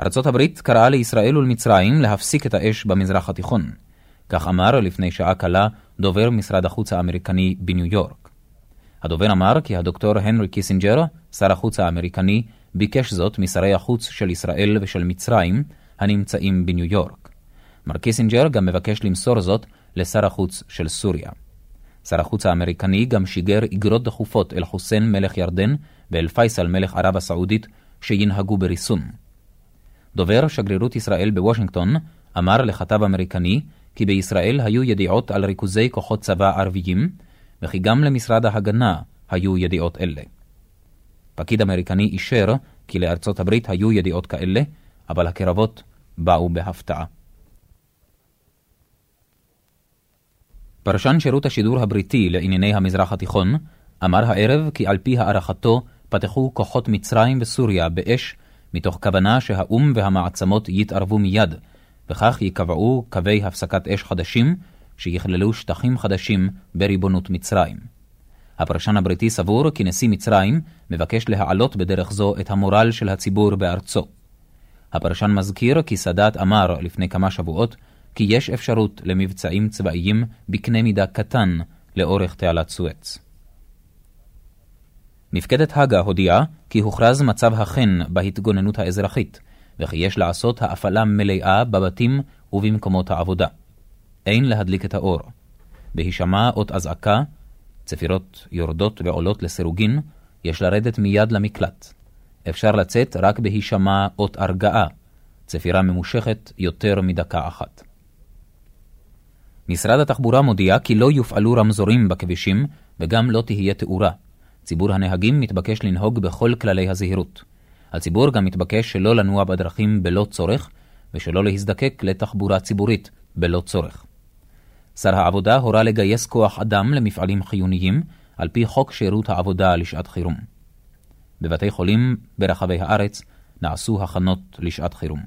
ארצות הברית קראה לישראל ולמצרים להפסיק את האש במזרח התיכון. כך אמר לפני שעה קלה דובר משרד החוץ האמריקני בניו יורק. הדובר אמר כי הדוקטור הנרי קיסינג'ר, שר החוץ האמריקני, ביקש זאת משרי החוץ של ישראל ושל מצרים הנמצאים בניו יורק. מר קיסינג'ר גם מבקש למסור זאת לשר החוץ של סוריה. שר החוץ האמריקני גם שיגר איגרות דחופות אל חוסן מלך ירדן ואל פייסל מלך ערב הסעודית שינהגו בריסון. דובר שגרירות ישראל בוושינגטון אמר לכתב אמריקני כי בישראל היו ידיעות על ריכוזי כוחות צבא ערביים וכי גם למשרד ההגנה היו ידיעות אלה. פקיד אמריקני אישר כי לארצות הברית היו ידיעות כאלה, אבל הקרבות באו בהפתעה. פרשן שירות השידור הבריטי לענייני המזרח התיכון אמר הערב כי על פי הערכתו פתחו כוחות מצרים וסוריה באש מתוך כוונה שהאום והמעצמות יתערבו מיד, וכך יקבעו קווי הפסקת אש חדשים שיכללו שטחים חדשים בריבונות מצרים. הפרשן הבריטי סבור כי נשיא מצרים מבקש להעלות בדרך זו את המורל של הציבור בארצו. הפרשן מזכיר כי סאדאת אמר לפני כמה שבועות כי יש אפשרות למבצעים צבאיים בקנה מידה קטן לאורך תעלת סואץ. מפקדת הגה הודיעה כי הוכרז מצב החן בהתגוננות האזרחית, וכי יש לעשות האפלה מלאה בבתים ובמקומות העבודה. אין להדליק את האור. בהישמע אות אזעקה, צפירות יורדות ועולות לסירוגין, יש לרדת מיד למקלט. אפשר לצאת רק בהישמע אות הרגעה, צפירה ממושכת יותר מדקה אחת. משרד התחבורה מודיע כי לא יופעלו רמזורים בכבישים וגם לא תהיה תאורה. ציבור הנהגים מתבקש לנהוג בכל כללי הזהירות. הציבור גם מתבקש שלא לנוע בדרכים בלא צורך ושלא להזדקק לתחבורה ציבורית בלא צורך. שר העבודה הורה לגייס כוח אדם למפעלים חיוניים על פי חוק שירות העבודה לשעת חירום. בבתי חולים ברחבי הארץ נעשו הכנות לשעת חירום.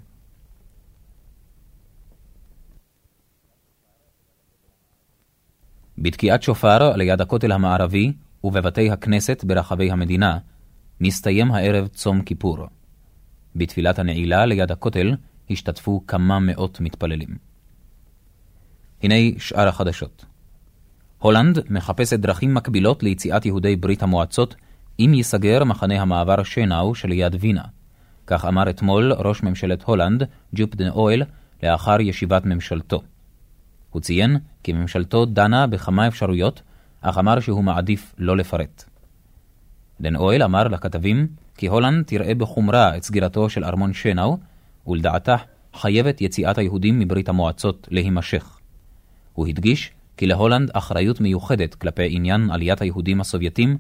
בתקיעת שופר ליד הכותל המערבי ובבתי הכנסת ברחבי המדינה נסתיים הערב צום כיפור. בתפילת הנעילה ליד הכותל השתתפו כמה מאות מתפללים. הנה שאר החדשות. הולנד מחפשת דרכים מקבילות ליציאת יהודי ברית המועצות אם ייסגר מחנה המעבר שנאו שליד וינה. כך אמר אתמול ראש ממשלת הולנד, יופ דן אול, לאחר ישיבת ממשלתו. הוא ציין כי ממשלתו דנה בכמה אפשרויות, אך אמר שהוא מעדיף לא לפרט. דן אול אמר לכתבים כי הולנד תראה בחומרה את סגירתו של ארמון שנאו, ולדעתה חייבת יציאת היהודים מברית המועצות להימשך. הוא הדגיש כי להולנד אחריות מיוחדת כלפי עניין עליית היהודים הסובייטים,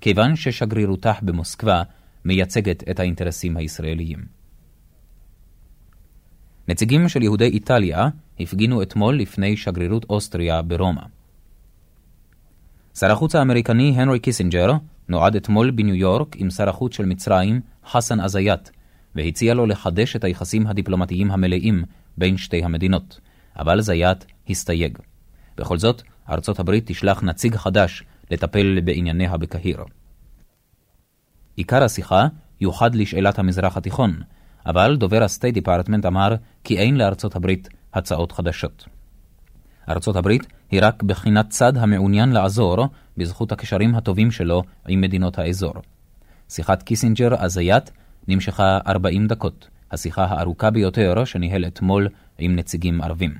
כיוון ששגרירותה במוסקבה מייצגת את האינטרסים הישראליים. נציגים של יהודי איטליה הפגינו אתמול לפני שגרירות אוסטריה ברומא. שר החוץ האמריקני הנרי קיסינג'ר נועד אתמול בניו יורק עם שר החוץ של מצרים חסן א-זיאת, והציע לו לחדש את היחסים הדיפלומטיים המלאים בין שתי המדינות, אבל זיאת הסתייג. בכל זאת, ארצות הברית תשלח נציג חדש לטפל בענייניה בקהיר. עיקר השיחה יוחד לשאלת המזרח התיכון, אבל דובר הסטייט דיפרטמנט אמר כי אין לארצות הברית הצעות חדשות. ארצות הברית היא רק בחינת צד המעוניין לעזור בזכות הקשרים הטובים שלו עם מדינות האזור. שיחת קיסינג'ר א-זיאת נמשכה 40 דקות, השיחה הארוכה ביותר שניהל אתמול עם נציגים ערבים.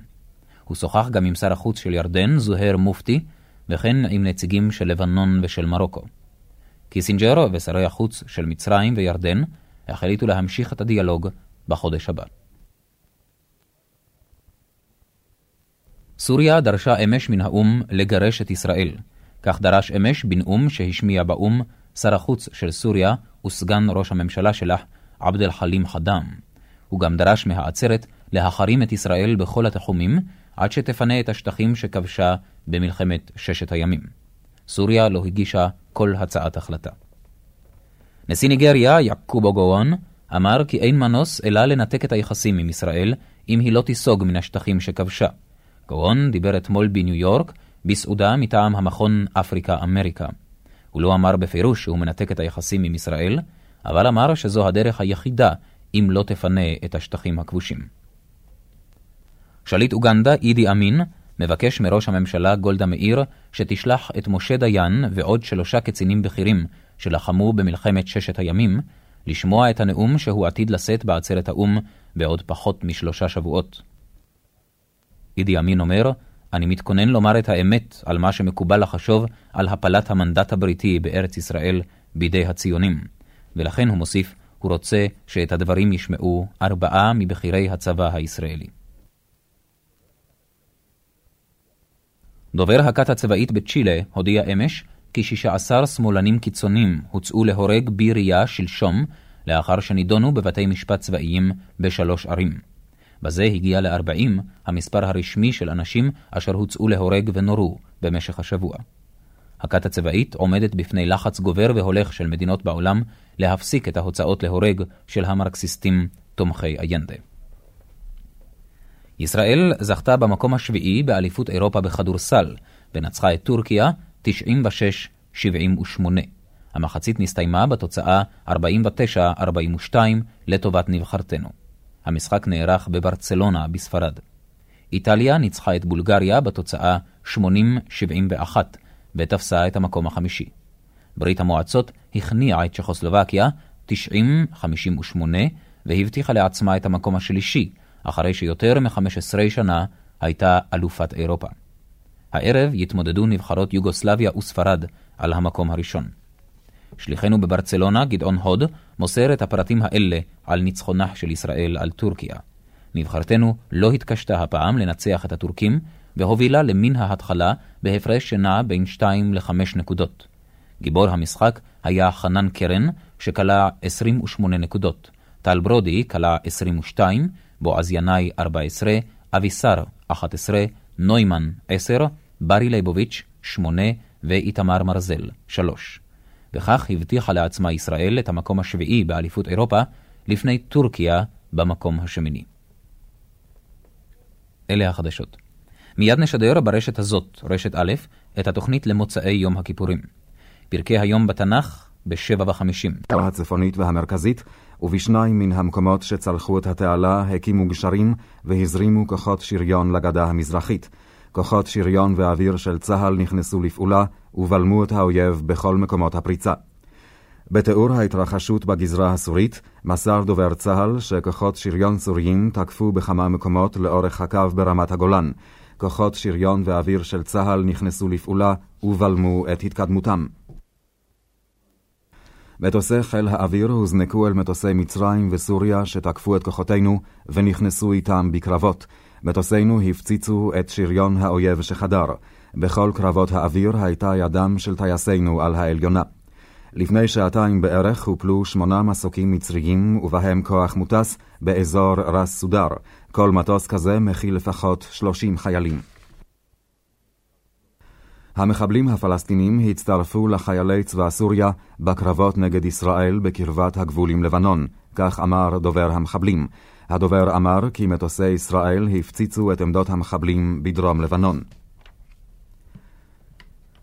הוא שוחח גם עם שר החוץ של ירדן, זוהר מופתי, וכן עם נציגים של לבנון ושל מרוקו. קיסינג'ר ושרי החוץ של מצרים וירדן החליטו להמשיך את הדיאלוג בחודש הבא. סוריה דרשה אמש מן האום לגרש את ישראל. כך דרש אמש בנאום שהשמיע באום שר החוץ של סוריה וסגן ראש הממשלה שלה, עבד אל חלים חדאם. הוא גם דרש מהעצרת להחרים את ישראל בכל התחומים עד שתפנה את השטחים שכבשה במלחמת ששת הימים. סוריה לא הגישה כל הצעת החלטה. נשיא ניגריה, יעקובו גואון, אמר כי אין מנוס אלא לנתק את היחסים עם ישראל אם היא לא תיסוג מן השטחים שכבשה. גואון דיבר אתמול בניו יורק בסעודה מטעם המכון אפריקה-אמריקה. הוא לא אמר בפירוש שהוא מנתק את היחסים עם ישראל, אבל אמר שזו הדרך היחידה אם לא תפנה את השטחים הכבושים. שליט אוגנדה, אידי אמין, מבקש מראש הממשלה גולדה מאיר שתשלח את משה דגן ועוד 3 קצינים בכירים שלחמו במלחמת 6 הימים לשמוע את הנאום שהוא עתיד לשאת בעצרת האום בעוד פחות מ3 שבועות. אידי אמין אומר, אני מתכונן לומר את האמת על מה שמקובל לחשוב על הפלת המנדט הבריטי בארץ ישראל בידי הציונים, ולכן הוא מוסיף, הוא רוצה שאת הדברים ישמעו 4 מבכירי הצבא הישראלי. דובר הכת הצבאית בצ'ילה הודיע אמש כי 16 שמאלנים קיצונים הוצאו להורג בירייה שלשום לאחר שנידונו בבתי משפט צבאיים ב3 ערים. בזה הגיע ל40 המספר הרשמי של אנשים אשר הוצאו להורג ונורו במשך השבוע. הכת הצבאית עומדת בפני לחץ גובר והולך של מדינות בעולם להפסיק את ההוצאות להורג של המרקסיסטים תומכי איינדה. ישראל זכתה במקום השביעי באליפות אירופה בכדורסל, ונצחה את טורקיה 96-78. המחצית נסתיימה בתוצאה 49-42 לטובת נבחרתנו. המשחק נערך בברצלונה בספרד. איטליה ניצחה את בולגריה בתוצאה 80-71 ותפסה את המקום החמישי. ברית המועצות הכניעה את צ'כוסלובקיה 90-58 והבטיחה לעצמה את המקום השלישי, אחרי שיותר מ-15 שנה הייתה אלופת אירופה. הערב יתמודדו נבחרות יוגוסלביה וספרד על המקום הראשון. שליחנו בברצלונה, גדעון הוד, מוסר את הפרטים האלה על ניצחונה של ישראל על טורקיה. נבחרתנו לא התקשתה הפעם לנצח את הטורקים, והובילה למין ההתחלה בהפרש שנה בין 2-5 נקודות. גיבור המשחק היה חנן קרן, שקלה 28 נקודות. טל ברודי קלה 22, בועז ינאי 14, אביסר 11, נוימן 10, ברי ליבוביץ' 8 ואיתמר מרזל 3. בכך הבטיחה לעצמה ישראל את המקום השביעי באליפות אירופה לפני טורקיה במקום השמיני. אלה החדשות. מיד נשדר ברשת הזאת, רשת א', את התוכנית למוצאי יום הכיפורים. פרקי היום בתנ"ך ב7:50. הצפונית והמרכזית, ובשניים מן המקומות שצלחו את התעלה הקימו גשרים והזרימו כוחות שריון לגדה המזרחית. כוחות שריון ואוויר של צהל נכנסו לפעולה ובלמו את האויב בכל מקומות הפריצה. בתיאור ההתרחשות בגזרה הסורית, מסר דובר צהל שכוחות שריון סוריים תקפו בכמה מקומות לאורך הקו ברמת הגולן. כוחות שריון ואוויר של צהל נכנסו לפעולה ובלמו את התקדמותם. מטוסי חיל האוויר הוזנקו אל מטוסי מצרים וסוריה שתקפו את כוחותינו ונכנסו איתם בקרבות. מטוסינו הפציצו את שריון האויב שחדר. בכל קרבות האוויר הייתה ידם של טייסינו על העליונה. לפני שעתיים בערך הופלו 8 מסוקים מצריים ובהם כוח מוטס באזור רס סודר. כל מטוס כזה מכיל לפחות 30 חיילים. המחבלים הפלסטינים הצטרפו לחיילי צבא סוריה בקרבות נגד ישראל בקרבת הגבול עם לבנון, כך אמר דובר המחבלים. הדובר אמר כי מטוסי ישראל הפציצו את עמדות המחבלים בדרום לבנון.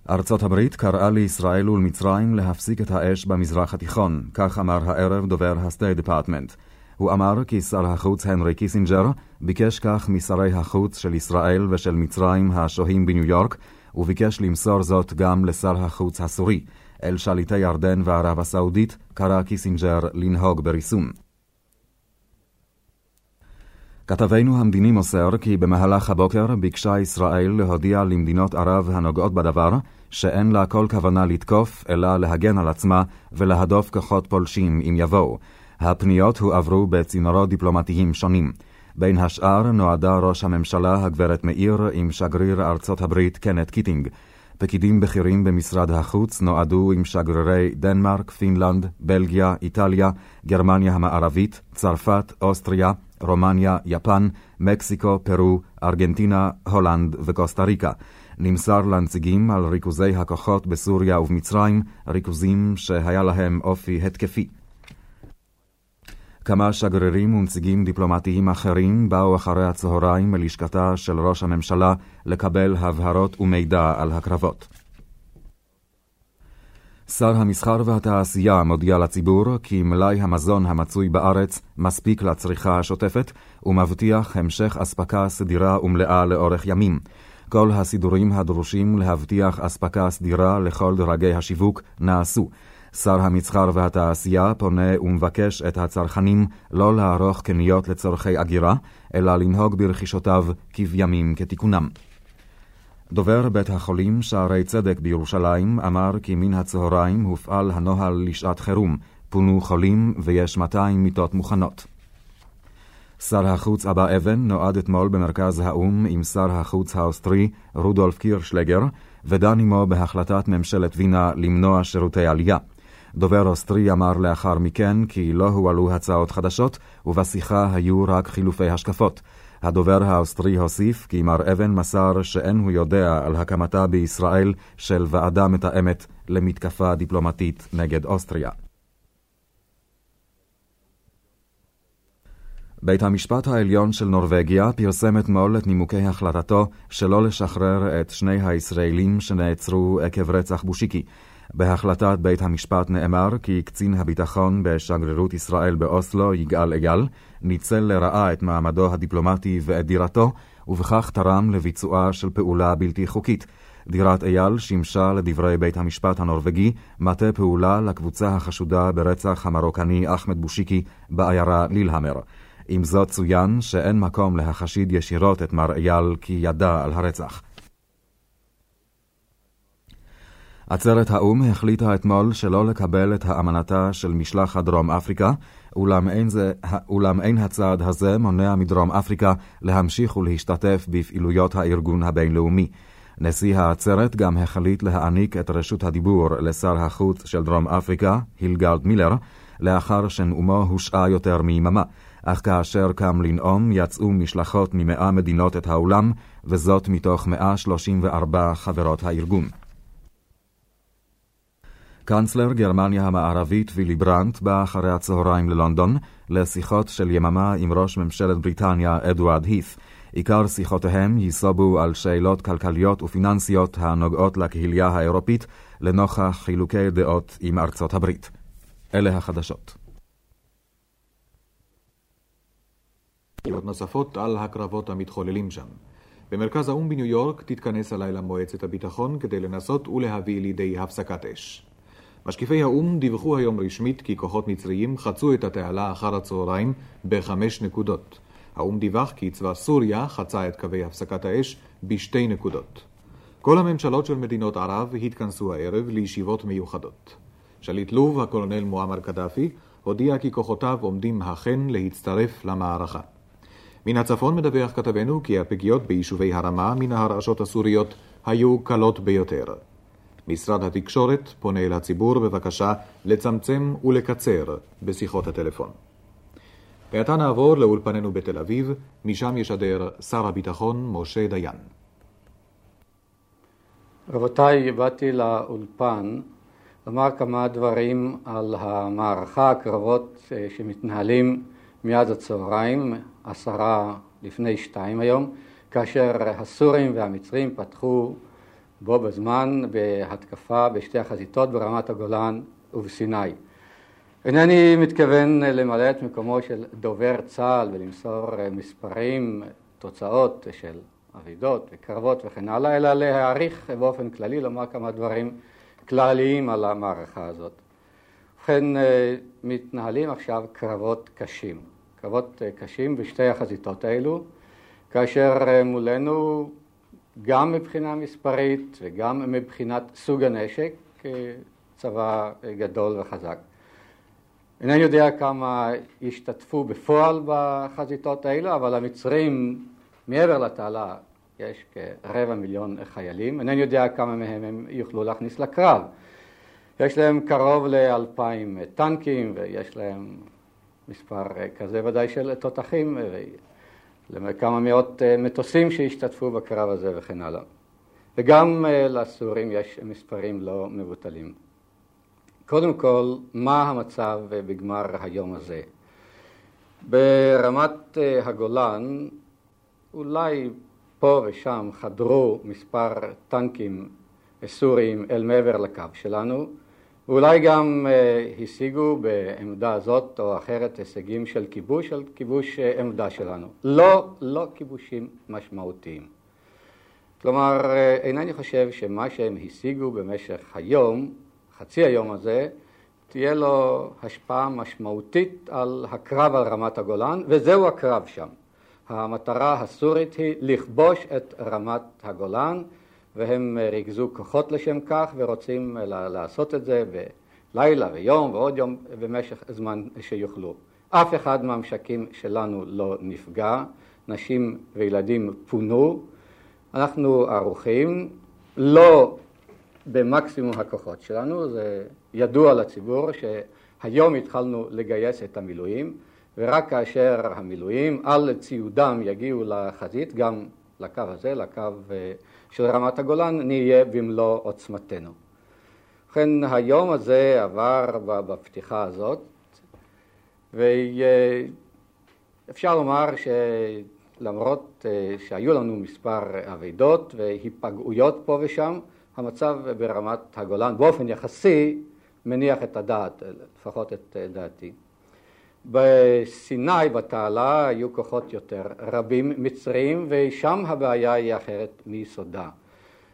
ארצות הברית קראה לישראל ולמצרים להפסיק את האש במזרח התיכון, כך אמר הערב דובר הסטייט דפארטמנט. הוא אמר כי שר החוץ הנרי קיסינג'ר ביקש כך משרי החוץ של ישראל ושל מצרים השוהים בניו יורק, וביקש למסור זאת גם לשר החוץ הסורי. אל שליטי ירדן וערב הסעודית קרא קיסינג'ר לנהוג בריסון. כתבנו המדיני מוסר כי במהלך הבוקר ביקשה ישראל להודיע למדינות ערב הנוגעות בדבר שאין לה כל כוונה לתקוף אלא להגן על עצמה ולהדוף כוחות פולשים אם יבואו. הפניות הועברו בצינורות דיפלומטיים שונים. בין השאר נועדה ראש הממשלה הגברת מאיר עם שגריר ארצות הברית קנט קיטינג. פקידים בכירים במשרד החוץ נועדו עם שגרירי דנמרק, פינלנד, בלגיה, איטליה, גרמניה המערבית, צרפת, אוסטריה, רומניה, יפן, מקסיקו, פרו, ארגנטינה, הולנד וקוסטה ריקה. נמסר לנציגים על ריכוזי הכוחות בסוריה ובמצרים, ריכוזים שהיה להם אופי התקפי. כמה שגרירים ונציגים דיפלומטיים אחרים באו אחרי הצהריים מלשכתה של ראש הממשלה לקבל הבהרות ומידע על הקרבות. שר המסחר והתעשייה מודיע לציבור כי מלאי המזון המצוי בארץ מספיק לצריכה השוטפת ומבטיח המשך אספקה סדירה ומלאה לאורך ימים. כל הסידורים הדרושים להבטיח אספקה סדירה לכל דרגי השיווק נעשו. שר המצחר והתעשייה פונה ומבקש את הצרכנים לא לערוך קניות לצורכי אגירה, אלא לנהוג ברכישותיו כבימים כתיקונם. דובר בית החולים שערי צדק בירושלים אמר כי מן הצהריים הופעל הנוהל לשעת חירום, פונו חולים ויש 200 מיטות מוכנות. שר החוץ אבא אבן נועד אתמול במרכז האום עם שר החוץ האוסטרי רודולף קירשלגר ודן עמו בהחלטת ממשלת וינה למנוע שירותי עלייה. דובר אוסטרי אמר לאחר מכן כי לא הועלו הצעות חדשות ובשיחה היו רק חילופי השקפות. הדובר האוסטרי הוסיף כי מר אבן מסר שאין הוא יודע על הקמתה בישראל של ועדה מתאמת למתקפה דיפלומטית נגד אוסטריה. בית המשפט העליון של נורווגיה פרסם אתמול את נימוקי החלטתו שלא לשחרר את שני הישראלים שנעצרו עקב רצח בושיקי. בהחלטת בית המשפט נאמר כי קצין הביטחון בשגרירות ישראל באוסלו, יגאל אייל, ניצל לרעה את מעמדו הדיפלומטי ואת דירתו, ובכך תרם לביצועה של פעולה בלתי חוקית. דירת אייל שימשה לדברי בית המשפט הנורווגי מטה פעולה לקבוצה החשודה ברצח המרוקני אחמד בושיקי בעיירה לילהמר. עם זאת צוין שאין מקום להחשיד ישירות את מר אייל כי ידע על הרצח. עצרת האום החליטה אתמול שלא לקבל את האמנתה של משלחת דרום אפריקה, אולם אין הצעד הזה מונע מדרום אפריקה להמשיך ולהשתתף בפעילויות הארגון הבינלאומי. נשיא העצרת גם החליט להעניק את רשות הדיבור לשר החוץ של דרום אפריקה, הילגארד מילר, לאחר שנאומו הושעה יותר מיממה. אך כאשר קם לנאום יצאו משלחות מ100 מדינות את העולם, וזאת מתוך 134 חברות הארגון. קנצלר גרמניה המערבית וילי ברנט בא אחרי הצהריים ללונדון לשיחות של יממה עם ראש ממשלת בריטניה אדואד היף. עיקר שיחותיהם ייסובו על שאלות כלכליות ופיננסיות הנוגעות לקהילה האירופית לנוכח חילוקי דעות עם ארצות הברית. אלה החדשות. עוד נוספות על הקרבות המתחוללים שם. במרכז האום בניו יורק תתכנס הלילה מועצת הביטחון כדי לנסות ולהביא לידי הפסקת אש. משקיפי האום דיווחו היום רשמית כי כוחות מצריים חצו את התעלה אחר הצהריים ב5 נקודות. האום דיווח כי צבא סוריה חצה את קווי הפסקת האש ב2 נקודות. כל הממשלות של מדינות ערב התכנסו הערב לישיבות מיוחדות. שליט לוב, הקולונל מואמר קדאפי, הודיע כי כוחותיו עומדים אכן להצטרף למערכה. מן הצפון מדווח כתבנו כי הפגיעות ביישובי הרמה מן הרעשות הסוריות היו קלות ביותר. משרד התקשורת פונה אל הציבור בבקשה לצמצם ולקצר בשיחות הטלפון. ועתה נעבור לאולפנינו בתל אביב, משם ישדר שר הביטחון משה דגן. רבותיי, באתי לאולפן לומר כמה דברים על המערכה, הקרבות שמתנהלים מיד הצהריים, 1:50 היום, כאשר הסורים והמצרים פתחו בו בזמן בהתקפה בשתי החזיתות ברמת הגולן ובסיני. אינני מתכוון למלא את מקומו של דובר צה"ל ולמסור מספרים, תוצאות של עבידות וקרבות וכן הלאה, אלא להעריך באופן כללי, לומר כמה דברים כלליים על המערכה הזאת. ובכן, מתנהלים עכשיו קרבות קשים. קרבות קשים בשתי החזיתות האלו, כאשר מולנו גם מבחינה מספרית וגם מבחינת סוג הנשק, צבא גדול וחזק. אינני יודע כמה השתתפו בפועל בחזיתות האלו, אבל המצרים מעבר לתעלה יש כ4 מיליון חיילים. אינני יודע כמה מהם הם יוכלו להכניס לקרב. יש להם קרוב ל2,000 טנקים ויש להם מספר כזה ודאי של תותחים וכמה מאות מטוסים שהשתתפו בקרב הזה וכן הלאה. וגם לסורים יש מספרים לא מבוטלים. קודם כל, מה המצב בגמר היום הזה? ברמת הגולן, אולי פה ושם חדרו מספר טנקים סוריים אל מעבר לקו שלנו, ואולי גם השיגו בעמדה הזאת או אחרת הישגים של כיבוש, על כיבוש עמדה שלנו. לא כיבושים משמעותיים. כלומר, אינני חושב שמה שהם השיגו במשך היום, חצי היום הזה, תהיה לו השפעה משמעותית על הקרב על רמת הגולן, וזהו הקרב שם. המטרה הסורית היא לכבוש את רמת הגולן, והם ריכזו כוחות לשם כך ורוצים לעשות את זה בלילה ויום ועוד יום במשך זמן שיוכלו. אף אחד מהמשקים שלנו לא נפגע, נשים וילדים פונו, אנחנו ערוכים, לא במקסימום הכוחות שלנו, זה ידוע לציבור שהיום התחלנו לגייס את המילואים, ורק כאשר המילואים על ציודם יגיעו לחזית, גם לקו הזה, לקו של רמת הגולן, נהיה במלוא עוצמתנו. וכן היום הזה עבר בפתיחה הזאת, ואפשר לומר שלמרות שהיו לנו מספר עבידות והיפגעויות פה ושם, המצב ברמת הגולן באופן יחסי מניח את הדעת, לפחות את דעתי. בסיני בתעלה היו כוחות יותר רבים מצרים, ושם הבעיה היא אחרת מיסודה.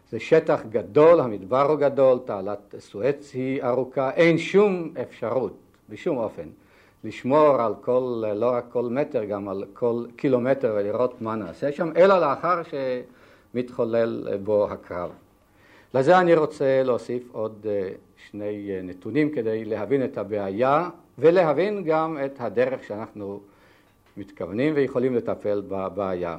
זה שטח גדול, המדבר הוא גדול, תעלת סואץ היא ארוכה, אין שום אפשרות בשום אופן לשמור על כל, לא רק כל מטר, גם על כל קילומטר ולראות מה נעשה שם, אלא לאחר שמתחולל בו הקרב. לזה אני רוצה להוסיף עוד שני נתונים כדי להבין את הבעיה ולהבין גם את הדרך שאנחנו מתכוונים ויכולים לטפל בבעיה.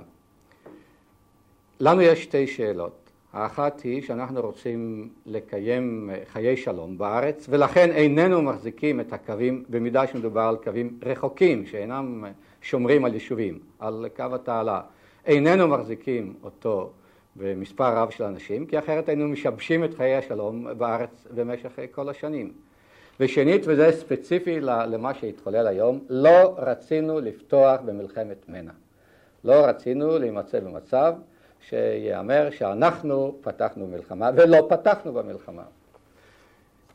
לנו יש שתי שאלות. האחת היא שאנחנו רוצים לקיים חיי שלום בארץ, ולכן איננו מחזיקים את הקווים, במידה שמדובר על קווים רחוקים שאינם שומרים על יישובים, על קו התעלה. איננו מחזיקים אותו במספר רב של אנשים, כי אחרת היינו משבשים את חיי השלום בארץ במשך כל השנים. ושנית, וזה ספציפי למה שהתחולל היום, לא רצינו לפתוח במלחמת מנע. לא רצינו להימצא במצב שיאמר שאנחנו פתחנו מלחמה ולא פתחנו במלחמה.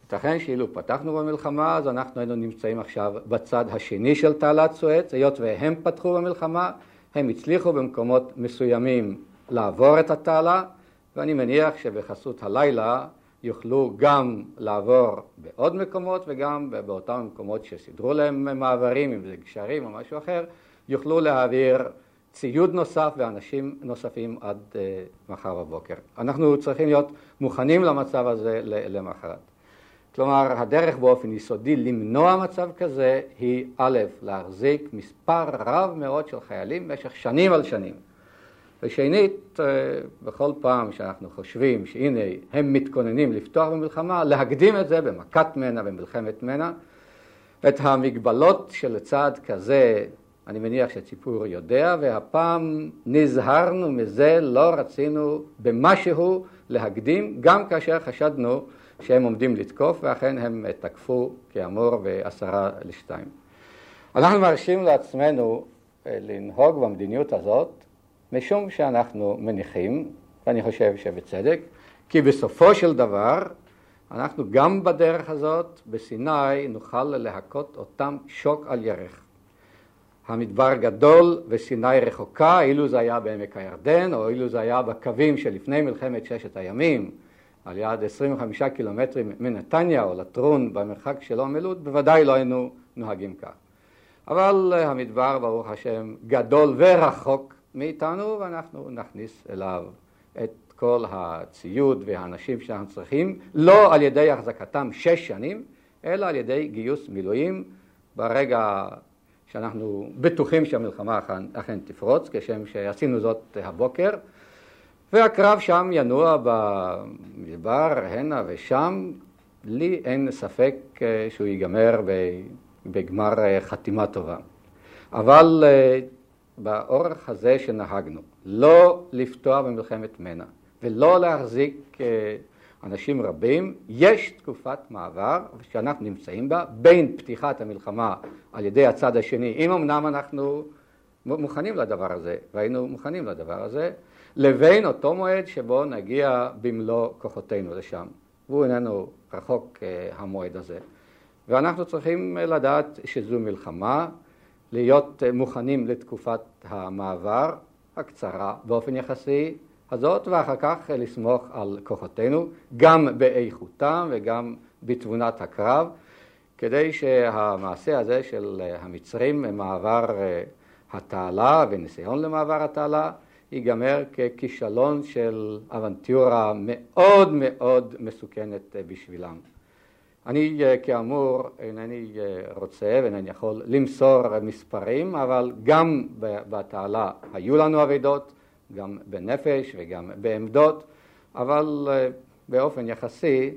ייתכן שאילו פתחנו במלחמה, אז אנחנו היינו נמצאים עכשיו בצד השני של תעלת סואץ, היות והם פתחו במלחמה, הם הצליחו במקומות מסוימים לעבור את התעלה, ואני מניח שבחסות הלילה יוכלו גם לעבור בעוד מקומות וגם באותם מקומות שסידרו להם מעברים, אם זה גשרים או משהו אחר, יוכלו להעביר ציוד נוסף ואנשים נוספים עד מחר בבוקר. אנחנו צריכים להיות מוכנים למצב הזה למחרת. כלומר, הדרך באופן יסודי למנוע מצב כזה היא א', להחזיק מספר רב מאוד של חיילים במשך שנים על שנים. ושנית, בכל פעם שאנחנו חושבים שהנה הם מתכוננים לפתוח במלחמה, להקדים את זה במכת מנע, במלחמת מנע. את המגבלות של צעד כזה, אני מניח שהציפור יודע, והפעם נזהרנו מזה, לא רצינו במשהו להקדים, גם כאשר חשדנו שהם עומדים לתקוף, ואכן הם תקפו כאמור ב11:50. אנחנו מרשים לעצמנו לנהוג במדיניות הזאת, משום שאנחנו מניחים, ואני חושב שבצדק, כי בסופו של דבר, אנחנו גם בדרך הזאת, בסיני, נוכל להכות אותם שוק על ירך. המדבר גדול וסיני רחוקה, אילו זה היה בעמק הירדן, או אילו זה היה בקווים שלפני מלחמת ששת הימים, על יד 25 קילומטרים מנתניה או לטרון, במרחק שלו מלוד, בוודאי לא היינו נוהגים כך. אבל המדבר, ברוך השם, גדול ורחוק, מאיתנו, ואנחנו נכניס אליו את כל הציוד והאנשים שאנחנו צריכים, לא על ידי החזקתם 6 שנים, אלא על ידי גיוס מילואים, ברגע שאנחנו בטוחים שהמלחמה אכן תפרוץ, כשם שעשינו זאת הבוקר, והקרב שם ינוע במדבר, הנה ושם, לי אין ספק שהוא ייגמר בגמר חתימה טובה. אבל באורח הזה שנהגנו, לא לפתוח במלחמת מנע ולא להחזיק אנשים רבים, יש תקופת מעבר שאנחנו נמצאים בה בין פתיחת המלחמה על ידי הצד השני, אם אמנם אנחנו מוכנים לדבר הזה, והיינו מוכנים לדבר הזה, לבין אותו מועד שבו נגיע במלוא כוחותינו לשם, והוא איננו רחוק המועד הזה. ואנחנו צריכים לדעת שזו מלחמה, להיות מוכנים לתקופת המעבר הקצרה באופן יחסי, הזאת, ואחר כך לסמוך על כוחותינו, גם באיכותם וגם בתבונת הקרב, כדי שהמעשה הזה של המצרים במעבר התעלה וניסיון למעבר התעלה ייגמר ככישלון של אבנטיורה מאוד מאוד מסוכנת בשבילם. אני כאמור אינני רוצה ואינני יכול למסור מספרים, אבל גם בתעלה היו לנו עבדות, גם בנפש וגם בעמדות, אבל באופן יחסי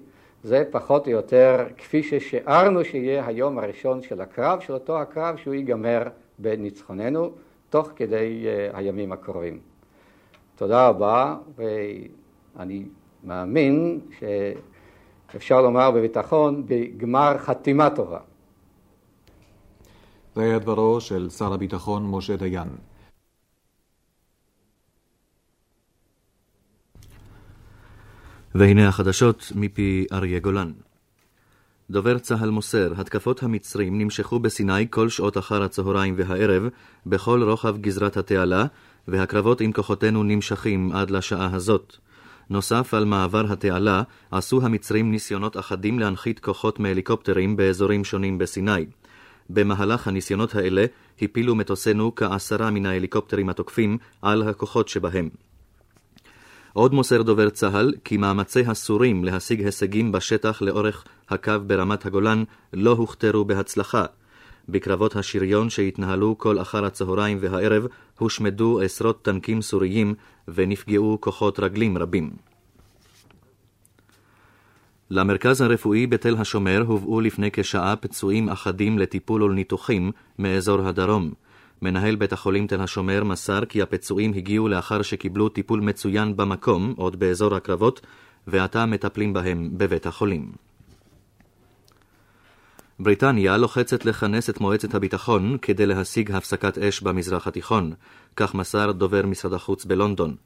זה פחות או יותר כפי ששארנו שיהיה היום הראשון של הקרב, של אותו הקרב שהוא ייגמר בניצחוננו תוך כדי הימים הקרובים. תודה רבה, ואני מאמין שאפשר לומר בביטחון בגמר חתימה טובה. זה היה דברו של שר הביטחון משה דגן. והנה החדשות מפי אריה גולן. דובר צהל מוסר, התקפות המצרים נמשכו בסיני כל שעות אחר הצהריים והערב בכל רוחב גזרת התעלה, והקרבות עם כוחותינו נמשכים עד לשעה הזאת. נוסף על מעבר התעלה, עשו המצרים ניסיונות אחדים להנחית כוחות מהליקופטרים באזורים שונים בסיני. במהלך הניסיונות האלה הפילו מטוסינו כ10 מן ההליקופטרים התוקפים על הכוחות שבהם. עוד מוסר דובר צהל כי מאמצי הסורים להשיג הישגים בשטח לאורך הקו ברמת הגולן לא הוכתרו בהצלחה. בקרבות השריון שהתנהלו כל אחר הצהריים והערב הושמדו עשרות טנקים סוריים ונפגעו כוחות רגלים רבים. למרכז הרפואי בתל השומר הובאו לפני כשעה פצועים אחדים לטיפול ולניתוחים מאזור הדרום. מנהל בית החולים תל השומר מסר כי הפצועים הגיעו לאחר שקיבלו טיפול מצוין במקום, עוד באזור הקרבות, ועתה מטפלים בהם בבית החולים. בריטניה לוחצת לכנס את מועצת הביטחון כדי להשיג הפסקת אש במזרח התיכון, כך מסר דובר משרד החוץ בלונדון.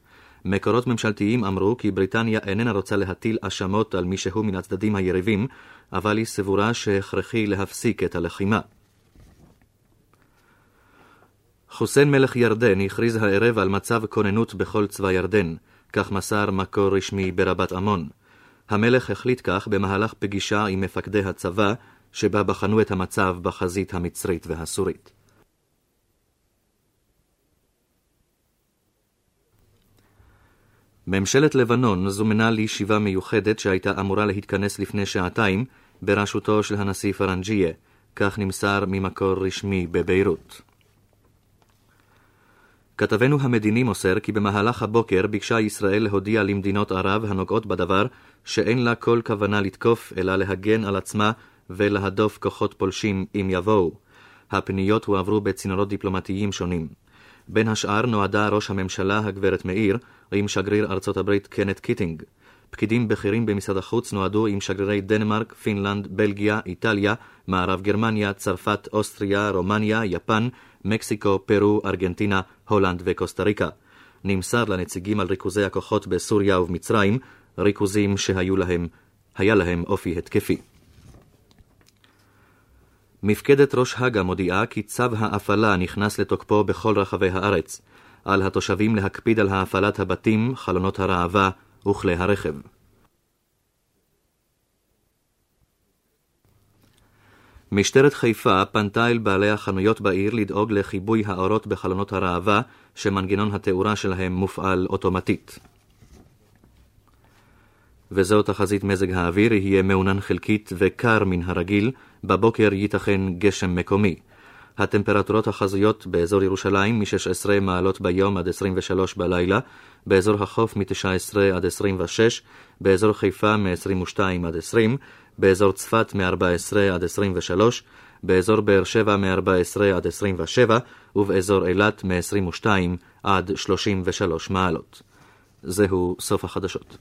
מקורות ממשלתיים אמרו כי בריטניה איננה רוצה להטיל אשמות על מישהו מן הצדדים היריבים, אבל היא סבורה שהכרחי להפסיק את הלחימה. חוסיין מלך ירדן הכריז הערב על מצב כוננות בכל צבא ירדן, כך מסר מקור רשמי ברבת עמון. המלך החליט כך במהלך פגישה עם מפקדי הצבא, שבה בחנו את המצב בחזית המצרית והסורית. ממשלת לבנון זומנה לישיבה מיוחדת שהייתה אמורה להתכנס לפני שעתיים בראשותו של הנשיא פרנג'יה, כך נמסר ממקור רשמי בביירות. כתבנו המדיני מוסר כי במהלך הבוקר ביקשה ישראל להודיע למדינות ערב הנוגעות בדבר שאין לה כל כוונה לתקוף אלא להגן על עצמה ולהדוף כוחות פולשים אם יבואו. הפניות הועברו בצינורות דיפלומטיים שונים. בין השאר נועדה ראש הממשלה הגברת מאיר עם שגריר ארצות הברית קנט קיטינג. פקידים בכירים במשרד החוץ נועדו עם שגרירי דנמרק, פינלנד, בלגיה, איטליה, מערב גרמניה, צרפת, אוסטריה, רומניה, יפן, מקסיקו, פרו, ארגנטינה, הולנד וקוסטה ריקה. נמסר לנציגים על ריכוזי הכוחות בסוריה ובמצרים, ריכוזים שהיה להם אופי התקפי. מפקדת ראש הגה מודיעה כי צו ההפעלה נכנס לתוקפו בכל רחבי הארץ, על התושבים להקפיד על הפעלת הבתים, חלונות הראווה וכלי הרכב. משטרת חיפה פנתה אל בעלי החנויות בעיר לדאוג לחיבוי האורות בחלונות הראווה שמנגנון התאורה שלהם מופעל אוטומטית. וזו תחזית מזג האוויר, יהיה מעונן חלקית וקר מן הרגיל, בבוקר ייתכן גשם מקומי. הטמפרטורות החזויות באזור ירושלים מ-16 מעלות ביום עד 23 בלילה, באזור החוף מ-19 עד 26, באזור חיפה מ-22 עד 20, באזור צפת מ-14 עד 23, באזור באר שבע מ-14 עד 27, ובאזור אילת מ-22 עד 33 מעלות. זהו סוף החדשות.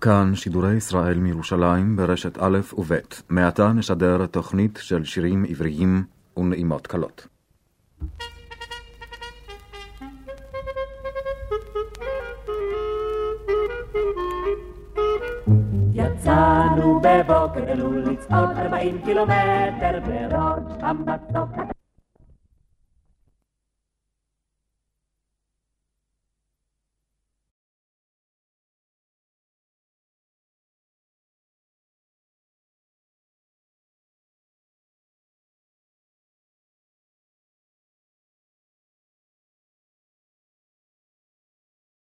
כאן שידורי ישראל מירושלים ברשת א' וב'. מעתה נשדר תוכנית של שירים עבריים ונעימות קלות. יצאנו בבוקר אלול לצעוד 40 קילומטר ברוד המתוק.